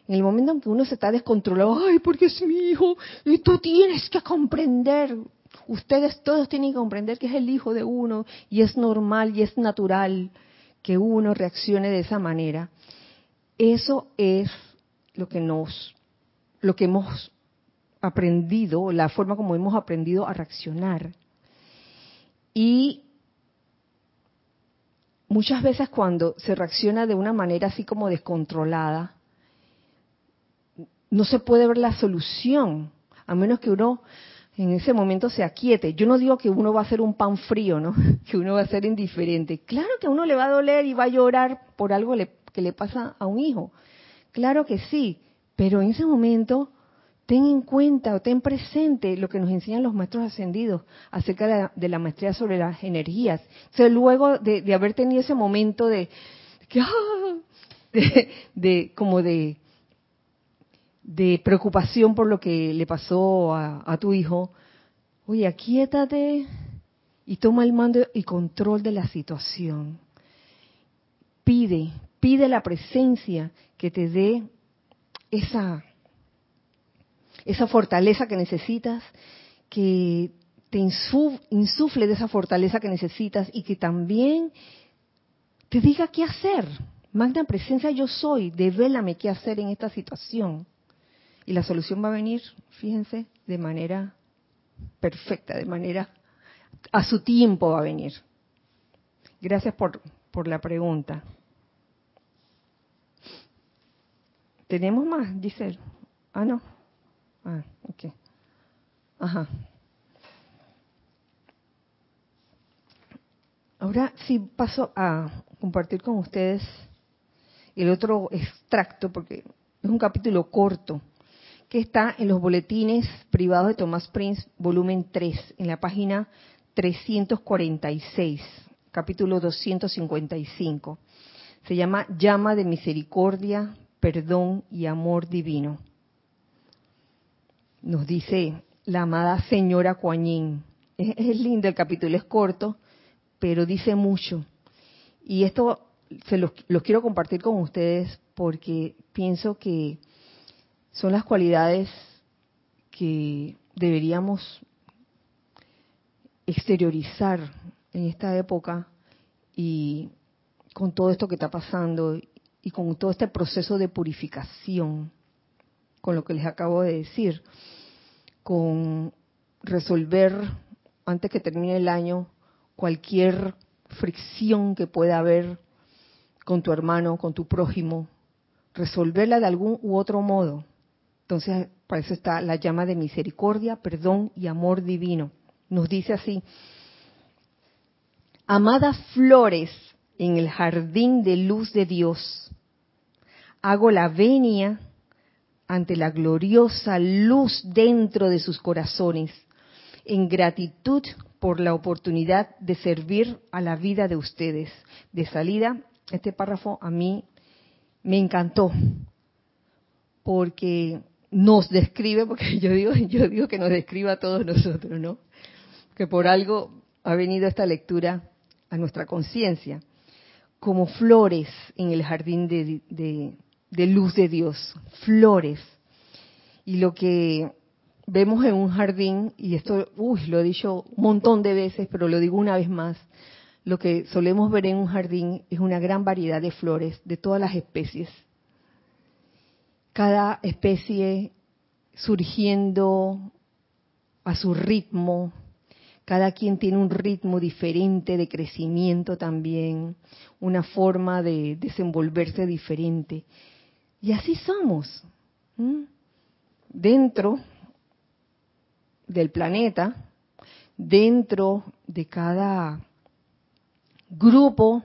en el momento en que uno se está descontrolado, ¡ay, porque es mi hijo! Y tú tienes que comprender. Ustedes todos tienen que comprender que es el hijo de uno, y es normal y es natural que uno reaccione de esa manera. Eso es lo que nos, lo que hemos aprendido, la forma como hemos aprendido a reaccionar. Y muchas veces cuando se reacciona de una manera así como descontrolada, no se puede ver la solución, a menos que uno en ese momento se aquiete. Yo no digo que uno va a ser un pan frío, ¿no? Que uno va a ser indiferente. Claro que a uno le va a doler y va a llorar por algo le, que le pasa a un hijo. Claro que sí, pero en ese momento ten en cuenta o ten presente lo que nos enseñan los maestros ascendidos acerca de la, de la maestría sobre las energías. O sea, luego de, de haber tenido ese momento de, de, de como de, de preocupación por lo que le pasó a, a tu hijo, oye, aquíétate y toma el mando y control de la situación. Pide, pide la presencia que te dé esa... esa fortaleza que necesitas, que te insufle de esa fortaleza que necesitas y que también te diga qué hacer. Magna presencia yo soy, devélame qué hacer en esta situación. Y la solución va a venir, fíjense, de manera perfecta, de manera a su tiempo va a venir. Gracias por, por la pregunta. ¿Tenemos más, Giselle? Ah, no. Ah, ok. Ajá. Ahora sí paso a compartir con ustedes el otro extracto, porque es un capítulo corto, que está en los boletines privados de Tomás Prince, volumen tres, en la página trescientos cuarenta y seis, capítulo doscientos cincuenta y cinco. Se llama Llama de Misericordia, Perdón y Amor Divino. Nos dice la amada señora Kuan Yin. Es, es lindo el capítulo, es corto, pero dice mucho. Y esto se los, los quiero compartir con ustedes porque pienso que son las cualidades que deberíamos exteriorizar en esta época y con todo esto que está pasando y con todo este proceso de purificación, con lo que les acabo de decir, con resolver antes que termine el año cualquier fricción que pueda haber con tu hermano, con tu prójimo, resolverla de algún u otro modo. Entonces, para eso está la llama de misericordia, perdón y amor divino. Nos dice así: amadas flores en el jardín de luz de Dios, hago la venia ante la gloriosa luz dentro de sus corazones, en gratitud por la oportunidad de servir a la vida de ustedes. De salida, este párrafo a mí me encantó, porque nos describe, porque yo digo, yo digo que nos describe a todos nosotros, ¿no? Que por algo ha venido esta lectura a nuestra conciencia, como flores en el jardín de, de de luz de Dios, flores. Y lo que vemos en un jardín, y esto uy, lo he dicho un montón de veces, pero lo digo una vez más, lo que solemos ver en un jardín es una gran variedad de flores de todas las especies. Cada especie surgiendo a su ritmo. Cada quien tiene un ritmo diferente de crecimiento también, una forma de desenvolverse diferente. Y así somos, ¿Mm? dentro del planeta, dentro de cada grupo,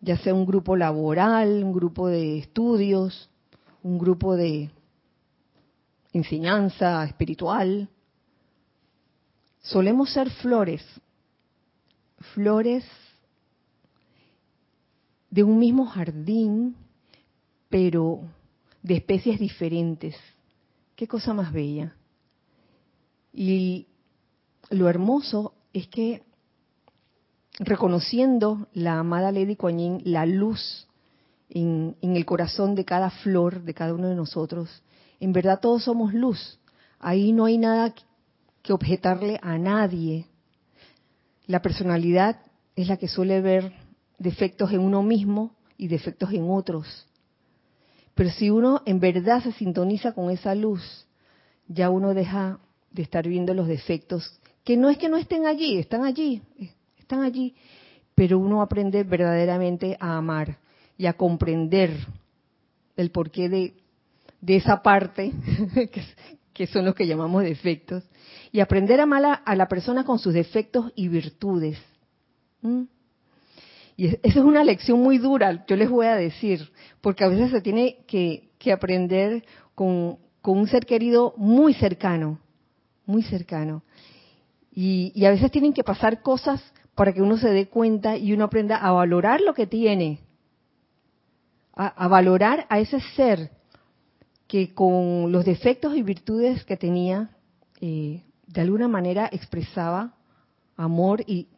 ya sea un grupo laboral, un grupo de estudios, un grupo de enseñanza espiritual. Solemos ser flores, flores de un mismo jardín, pero de especies diferentes. Qué cosa más bella. Y lo hermoso es que, reconociendo la amada Lady Kuan Yin, la luz en, en el corazón de cada flor, de cada uno de nosotros, en verdad todos somos luz. Ahí no hay nada que que objetarle a nadie. La personalidad es la que suele ver defectos en uno mismo y defectos en otros. Pero si uno en verdad se sintoniza con esa luz, ya uno deja de estar viendo los defectos, que no es que no estén allí, están allí, están allí, pero uno aprende verdaderamente a amar y a comprender el porqué de, de esa parte que, que son los que llamamos defectos. Y aprender a amar a la persona con sus defectos y virtudes. ¿Mm? Y esa es una lección muy dura, yo les voy a decir, porque a veces se tiene que, que aprender con, con un ser querido muy cercano, muy cercano. Y, y a veces tienen que pasar cosas para que uno se dé cuenta y uno aprenda a valorar lo que tiene, a, a valorar a ese ser que con los defectos y virtudes que tenía, eh, de alguna manera expresaba amor y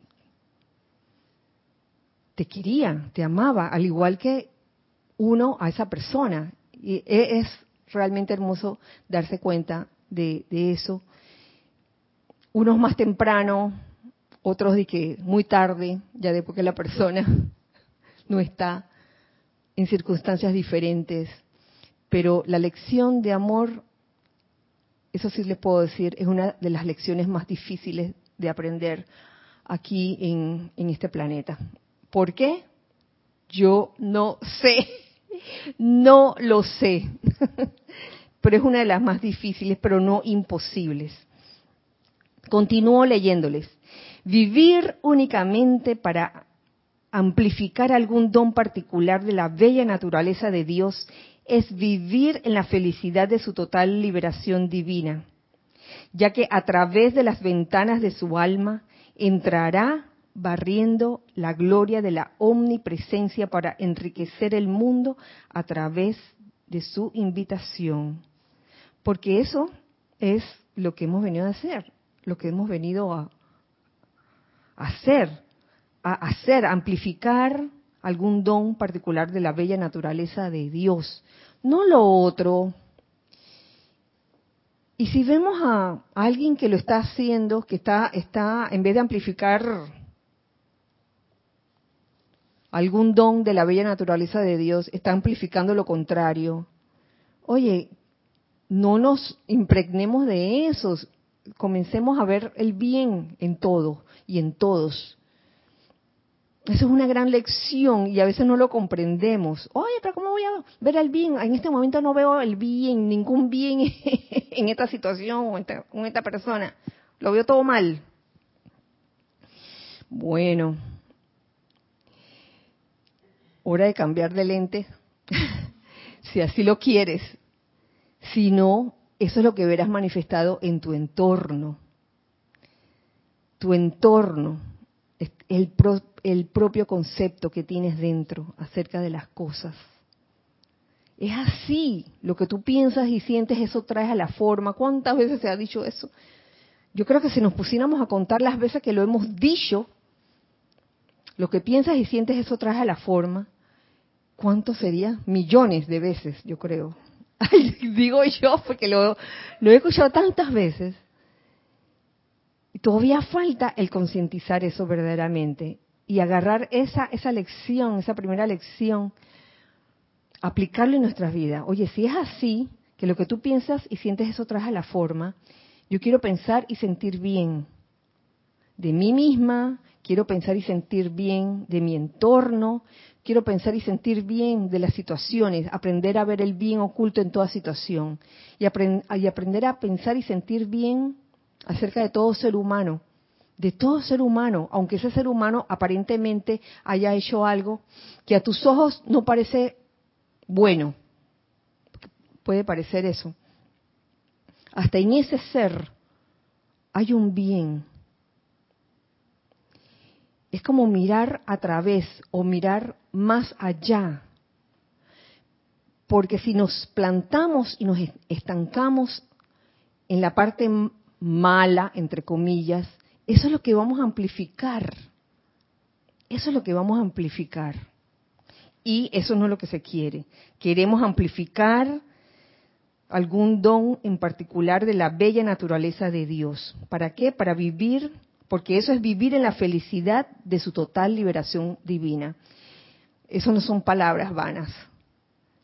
te quería, te amaba, al igual que uno a esa persona. Y es realmente hermoso darse cuenta de, de eso. Unos más temprano, otros de que muy tarde, ya después que la persona no está en circunstancias diferentes. Pero la lección de amor, eso sí les puedo decir, es una de las lecciones más difíciles de aprender aquí en, en este planeta. ¿Por qué? Yo no sé, no lo sé, pero es una de las más difíciles, pero no imposibles. Continúo leyéndoles. Vivir únicamente para amplificar algún don particular de la bella naturaleza de Dios es vivir en la felicidad de su total liberación divina, ya que a través de las ventanas de su alma entrará barriendo la gloria de la omnipresencia para enriquecer el mundo a través de su invitación. Porque eso es lo que hemos venido a hacer, lo que hemos venido a hacer, a hacer, a amplificar algún don particular de la bella naturaleza de Dios, no lo otro. Y si vemos a alguien que lo está haciendo, que está, está en vez de amplificar algún don de la bella naturaleza de Dios, está amplificando lo contrario. Oye, no nos impregnemos de eso, comencemos a ver el bien en todo y en todos. Eso es una gran lección y a veces no lo comprendemos. Oye, pero ¿cómo voy a ver el bien? En este momento no veo el bien, ningún bien en esta situación o en esta, en esta persona. Lo veo todo mal. Bueno, hora de cambiar de lente, si así lo quieres. Si no, eso es lo que verás manifestado en tu entorno. Tu entorno, el pro, el propio concepto que tienes dentro acerca de las cosas. Es así, lo que tú piensas y sientes, eso traes a la forma. ¿Cuántas veces se ha dicho eso? Yo creo que si nos pusiéramos a contar las veces que lo hemos dicho, lo que piensas y sientes, eso traes a la forma, ¿cuánto sería? Millones de veces, yo creo. Ay, digo yo, porque lo, lo he escuchado tantas veces. Todavía falta el concientizar eso verdaderamente y agarrar esa esa lección, esa primera lección, aplicarlo en nuestras vidas. Oye, si es así, que lo que tú piensas y sientes eso trae a la forma. Yo quiero pensar y sentir bien de mí misma, quiero pensar y sentir bien de mi entorno, quiero pensar y sentir bien de las situaciones, aprender a ver el bien oculto en toda situación y, aprend- y aprender a pensar y sentir bien acerca de todo ser humano, de todo ser humano, aunque ese ser humano aparentemente haya hecho algo que a tus ojos no parece bueno, puede parecer eso. Hasta en ese ser hay un bien. Es como mirar a través o mirar más allá. Porque si nos plantamos y nos estancamos en la parte mala, entre comillas, eso es lo que vamos a amplificar. Eso es lo que vamos a amplificar. Y eso no es lo que se quiere. Queremos amplificar algún don en particular de la bella naturaleza de Dios. ¿Para qué? Para vivir, porque eso es vivir en la felicidad de su total liberación divina. Eso no son palabras vanas.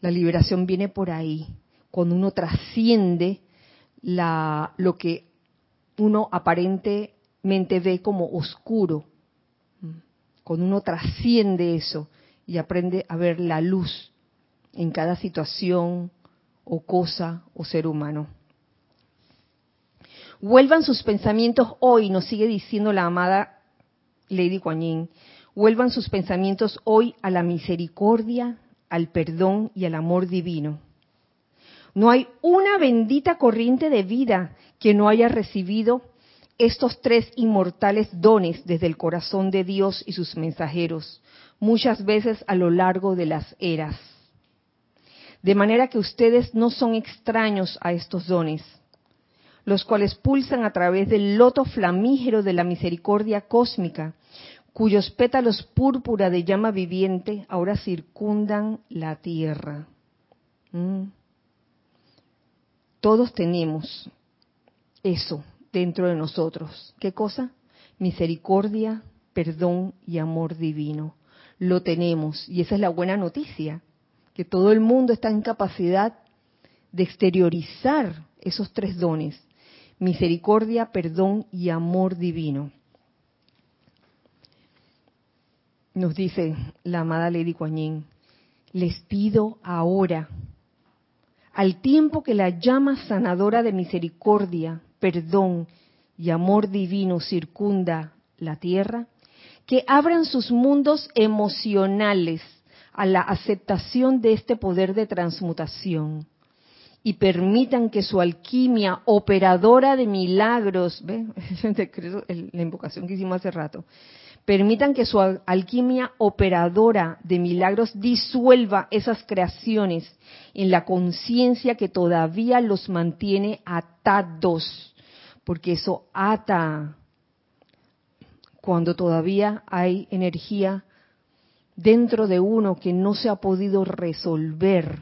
La liberación viene por ahí, cuando uno trasciende la, lo que uno aparentemente ve como oscuro. Cuando uno trasciende eso y aprende a ver la luz en cada situación o cosa o ser humano. Vuelvan sus pensamientos hoy, nos sigue diciendo la amada Lady Kuan Yin, vuelvan sus pensamientos hoy a la misericordia, al perdón y al amor divino. No hay una bendita corriente de vida que no haya recibido estos tres inmortales dones desde el corazón de Dios y sus mensajeros, muchas veces a lo largo de las eras. De manera que ustedes no son extraños a estos dones, los cuales pulsan a través del loto flamígero de la misericordia cósmica, cuyos pétalos púrpura de llama viviente ahora circundan la tierra. ¿Mm? Todos tenemos eso dentro de nosotros. ¿Qué cosa? Misericordia, perdón y amor divino. Lo tenemos, y esa es la buena noticia, que todo el mundo está en capacidad de exteriorizar esos tres dones: misericordia, perdón y amor divino. Nos dice la amada Lady Kuan Yin, les pido ahora, al tiempo que la llama sanadora de misericordia, perdón y amor divino circunda la tierra, que abran sus mundos emocionales a la aceptación de este poder de transmutación, y permitan que su alquimia operadora de milagros, ¿ve? La invocación que hicimos hace rato, permitan que su alquimia operadora de milagros disuelva esas creaciones en la conciencia que todavía los mantiene atados, porque eso ata cuando todavía hay energía dentro de uno que no se ha podido resolver.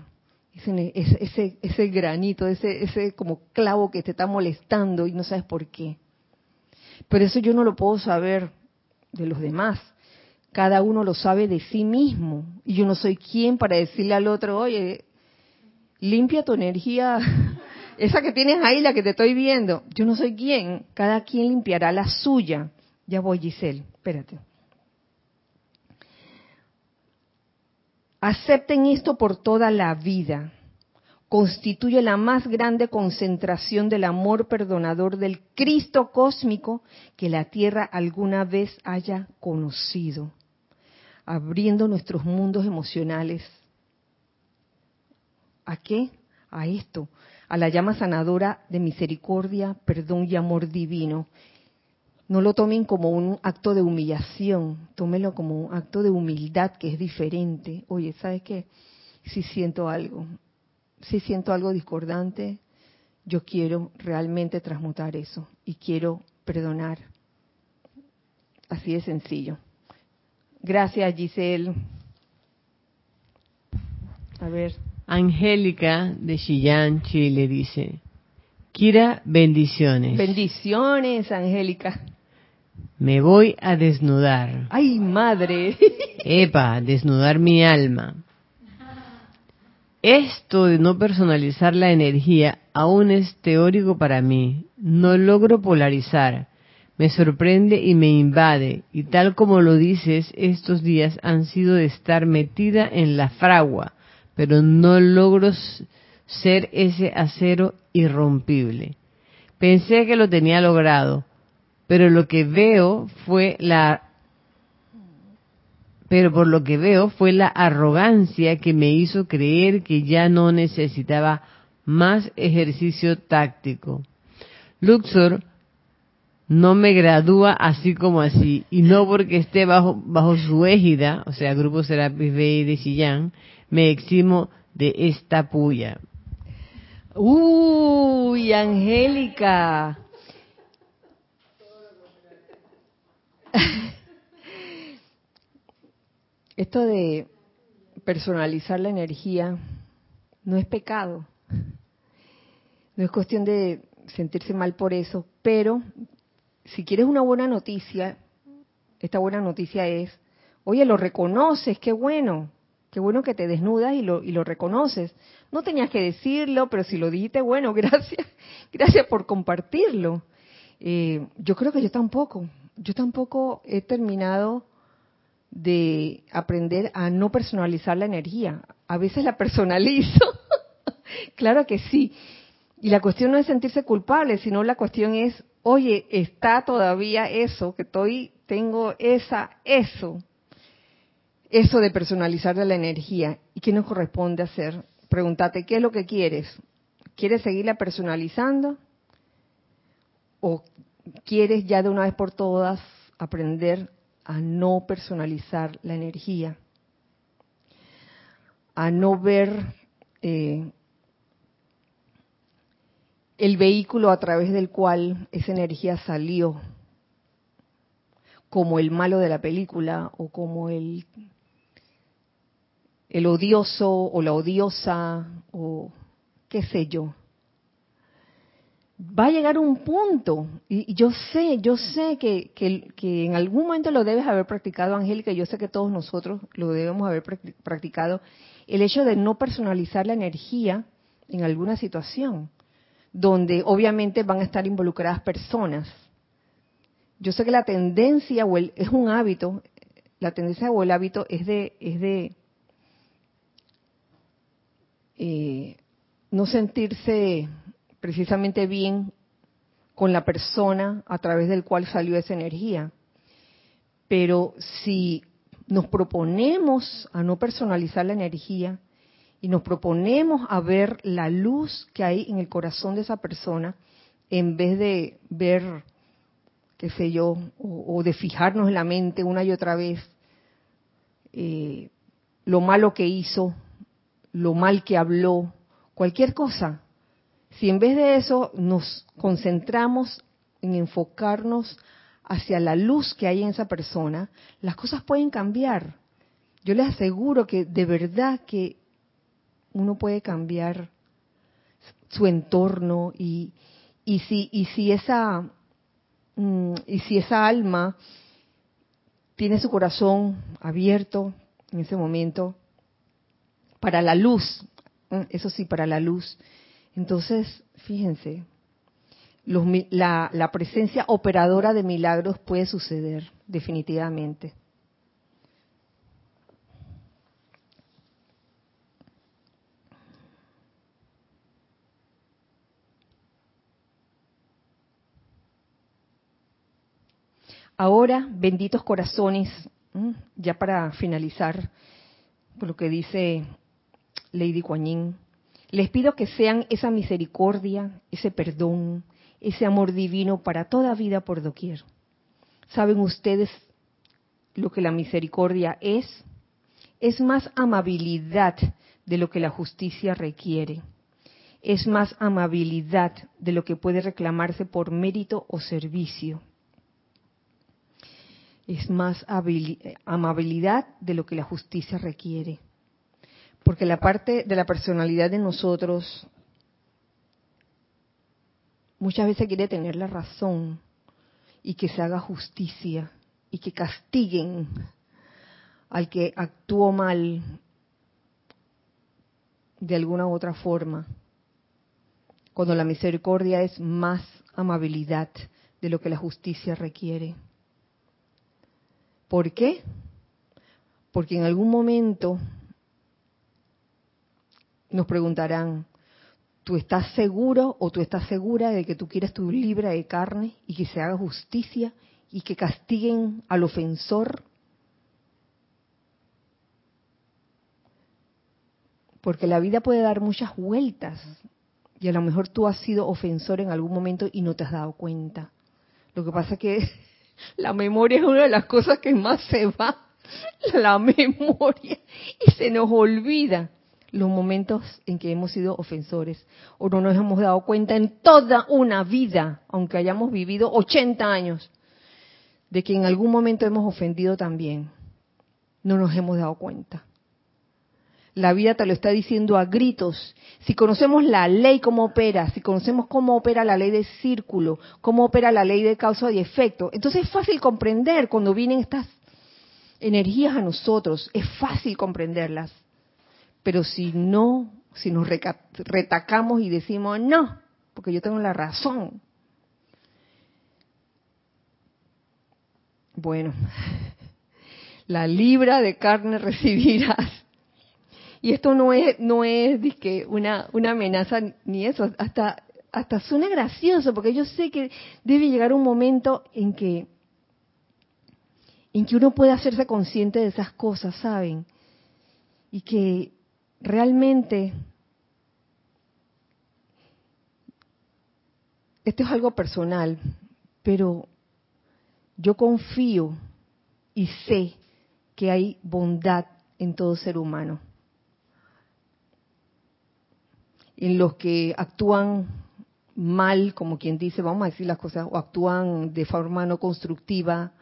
Ese, ese, ese granito, ese, ese como clavo que te está molestando y no sabes por qué. Pero eso yo no lo puedo saber de los demás. Cada uno lo sabe de sí mismo. Y yo no soy quien para decirle al otro, oye, limpia tu energía, esa que tienes ahí, la que te estoy viendo. Yo no soy quien. Cada quien limpiará la suya. Ya voy, Giselle, espérate. Acepten esto por toda la vida. Constituye la más grande concentración del amor perdonador del Cristo cósmico que la Tierra alguna vez haya conocido, abriendo nuestros mundos emocionales. ¿A qué? A esto, a la llama sanadora de misericordia, perdón y amor divino. No lo tomen como un acto de humillación, tómelo como un acto de humildad que es diferente. Oye, ¿sabes qué? Si siento algo, si siento algo discordante, yo quiero realmente transmutar eso y quiero perdonar. Así de sencillo. Gracias, Giselle. A ver. Angélica de Chillán, Chile, dice: Kira, bendiciones. Bendiciones, Angélica. Me voy a desnudar. ¡Ay, madre! Epa, desnudar mi alma. Esto de no personalizar la energía aún es teórico para mí. No logro polarizar. Me sorprende y me invade. Y tal como lo dices, estos días han sido de estar metida en la fragua, pero no logro ser ese acero irrompible. Pensé que lo tenía logrado, pero lo que veo fue la Pero por lo que veo fue la arrogancia que me hizo creer que ya no necesitaba más ejercicio táctico. Luxor no me gradúa así como así, y no porque esté bajo, bajo su égida, o sea, Grupo Serapis B de Chillán, me eximo de esta puya. ¡Uy, Angélica! Esto de personalizar la energía no es pecado, no es cuestión de sentirse mal por eso, pero si quieres una buena noticia, esta buena noticia es, oye, lo reconoces, qué bueno, qué bueno que te desnudas y lo, y lo reconoces. No tenías que decirlo, pero si lo dijiste, bueno, gracias, gracias por compartirlo. Eh, yo creo que yo tampoco, yo tampoco he terminado de aprender a no personalizar la energía. A veces la personalizo, claro que sí. Y la cuestión no es sentirse culpable, sino la cuestión es, oye, está todavía eso, que estoy, tengo esa, eso, eso de personalizar la energía. ¿Y qué nos corresponde hacer? Pregúntate, ¿qué es lo que quieres? ¿Quieres seguirla personalizando? ¿O quieres ya de una vez por todas aprender a no personalizar la energía, a no ver eh, el vehículo a través del cual esa energía salió, como el malo de la película o como el, el odioso o la odiosa o qué sé yo? Va a llegar un punto, y yo sé, yo sé que, que, que en algún momento lo debes haber practicado, Angélica, y yo sé que todos nosotros lo debemos haber practicado, el hecho de no personalizar la energía en alguna situación, donde obviamente van a estar involucradas personas. Yo sé que la tendencia, o el, es un hábito, la tendencia o el hábito es de, es de eh, no sentirse precisamente bien con la persona a través del cual salió esa energía. Pero si nos proponemos a no personalizar la energía y nos proponemos a ver la luz que hay en el corazón de esa persona, en vez de ver, qué sé yo, o, o de fijarnos en la mente una y otra vez eh, lo malo que hizo, lo mal que habló, cualquier cosa. Si en vez de eso nos concentramos en enfocarnos hacia la luz que hay en esa persona, las cosas pueden cambiar. Yo les aseguro que de verdad que uno puede cambiar su entorno y, y si y si esa y si esa alma tiene su corazón abierto en ese momento para la luz, eso sí, para la luz. Entonces, fíjense, los, la, la presencia operadora de milagros puede suceder, definitivamente. Ahora, benditos corazones, ya para finalizar, por lo que dice Lady Kuan Yin, les pido que sean esa misericordia, ese perdón, ese amor divino para toda vida por doquier. ¿Saben ustedes lo que la misericordia es? Es más amabilidad de lo que la justicia requiere. Es más amabilidad de lo que puede reclamarse por mérito o servicio. Es más amabilidad de lo que la justicia requiere. Porque la parte de la personalidad de nosotros muchas veces quiere tener la razón y que se haga justicia y que castiguen al que actuó mal de alguna u otra forma. Cuando la misericordia es más amabilidad de lo que la justicia requiere. ¿Por qué? Porque en algún momento nos preguntarán, ¿tú estás seguro o tú estás segura de que tú quieres tu libra de carne y que se haga justicia y que castiguen al ofensor? Porque la vida puede dar muchas vueltas y a lo mejor tú has sido ofensor en algún momento y no te has dado cuenta. Lo que pasa es que la memoria es una de las cosas que más se va, la memoria, y se nos olvida los momentos en que hemos sido ofensores o no nos hemos dado cuenta en toda una vida, aunque hayamos vivido ochenta años, de que en algún momento hemos ofendido también. No nos hemos dado cuenta. La vida te lo está diciendo a gritos. Si conocemos la ley cómo opera, si conocemos cómo opera la ley de círculo, cómo opera la ley de causa y efecto, entonces es fácil comprender cuando vienen estas energías a nosotros, es fácil comprenderlas. Pero si no, si nos retacamos y decimos, no, porque yo tengo la razón. Bueno, la libra de carne recibirás. Y esto no es no es dizque, una una amenaza ni eso, hasta hasta suena gracioso, porque yo sé que debe llegar un momento en que en que uno puede hacerse consciente de esas cosas, ¿saben? Y que realmente esto es algo personal, pero yo confío y sé que hay bondad en todo ser humano, en los que actúan mal, como quien dice, vamos a decir las cosas, o actúan de forma no constructiva,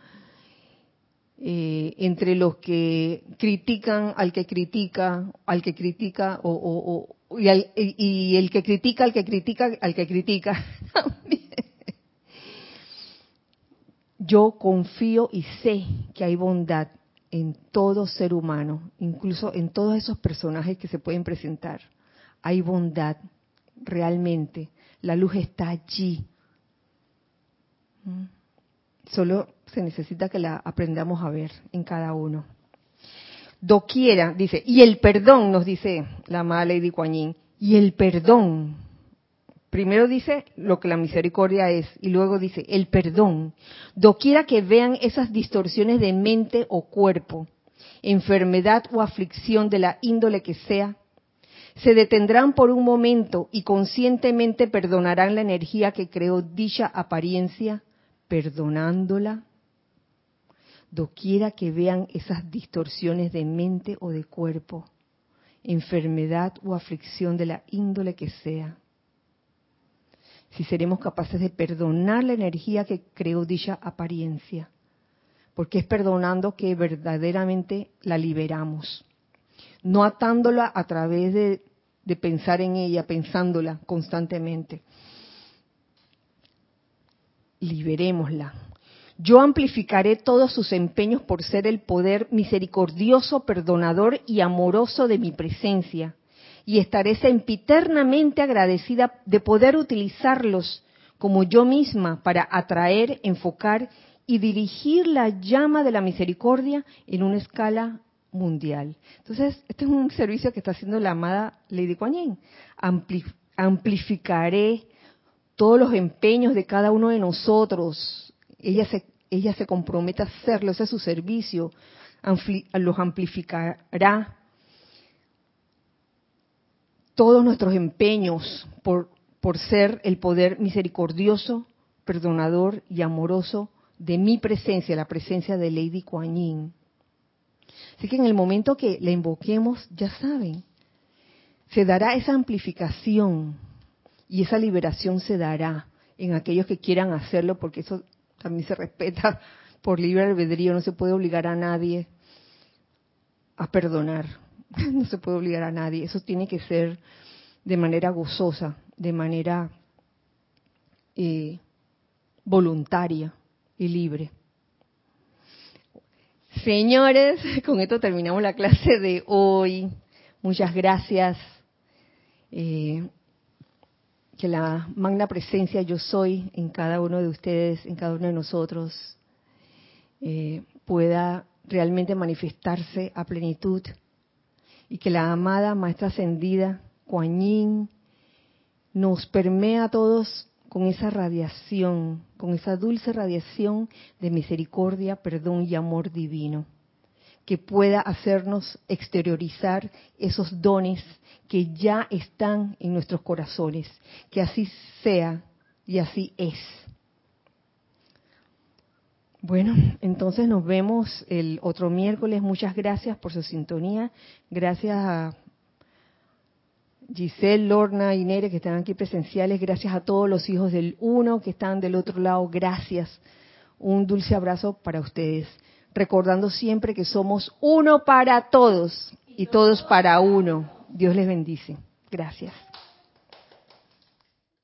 eh, entre los que critican al que critica, al que critica, o, o, o y, al, y, y el que critica al que critica, al que critica. Yo confío y sé que hay bondad en todo ser humano, incluso en todos esos personajes que se pueden presentar. Hay bondad, realmente. La luz está allí. Solo se necesita que la aprendamos a ver en cada uno. Doquiera, dice, y el perdón, nos dice la amada Lady Kuan Yin, y el perdón. Primero dice lo que la misericordia es, y luego dice el perdón. Doquiera que vean esas distorsiones de mente o cuerpo, enfermedad o aflicción de la índole que sea, se detendrán por un momento y conscientemente perdonarán la energía que creó dicha apariencia, perdonándola. Doquiera que vean esas distorsiones de mente o de cuerpo, enfermedad o aflicción de la índole que sea. Si seremos capaces de perdonar la energía que creó dicha apariencia, porque es perdonando que verdaderamente la liberamos. No atándola a través de, de pensar en ella, pensándola constantemente. Liberémosla. Yo amplificaré todos sus empeños por ser el poder misericordioso, perdonador y amoroso de mi presencia, y estaré sempiternamente agradecida de poder utilizarlos como yo misma para atraer, enfocar y dirigir la llama de la misericordia en una escala mundial. Entonces, este es un servicio que está haciendo la amada Lady Kuan Yin. Amplif- amplificaré todos los empeños de cada uno de nosotros. Ella se, ella se compromete a hacerlo, ese es su servicio. Ampli- los amplificará todos nuestros empeños por, por ser el poder misericordioso, perdonador y amoroso de mi presencia, la presencia de Lady Kuan Yin. Así que en el momento que la invoquemos, ya saben, se dará esa amplificación y esa liberación se dará en aquellos que quieran hacerlo, porque eso también se respeta por libre albedrío, no se puede obligar a nadie a perdonar, no se puede obligar a nadie, eso tiene que ser de manera gozosa, de manera eh, voluntaria y libre. Señores, con esto terminamos la clase de hoy. Muchas gracias eh, que la magna presencia yo soy en cada uno de ustedes, en cada uno de nosotros, eh, pueda realmente manifestarse a plenitud, y que la amada Maestra Ascendida Kuan Yin nos permea a todos con esa radiación, con esa dulce radiación de misericordia, perdón y amor divino, que pueda hacernos exteriorizar esos dones que ya están en nuestros corazones, que así sea y así es. Bueno, entonces nos vemos el otro miércoles. Muchas gracias por su sintonía. Gracias a Giselle, Lorna y Nere, que están aquí presenciales. Gracias a todos los hijos del Uno que están del otro lado. Gracias. Un dulce abrazo para ustedes. Recordando siempre que somos uno para todos y todos para uno. Dios les bendice. Gracias.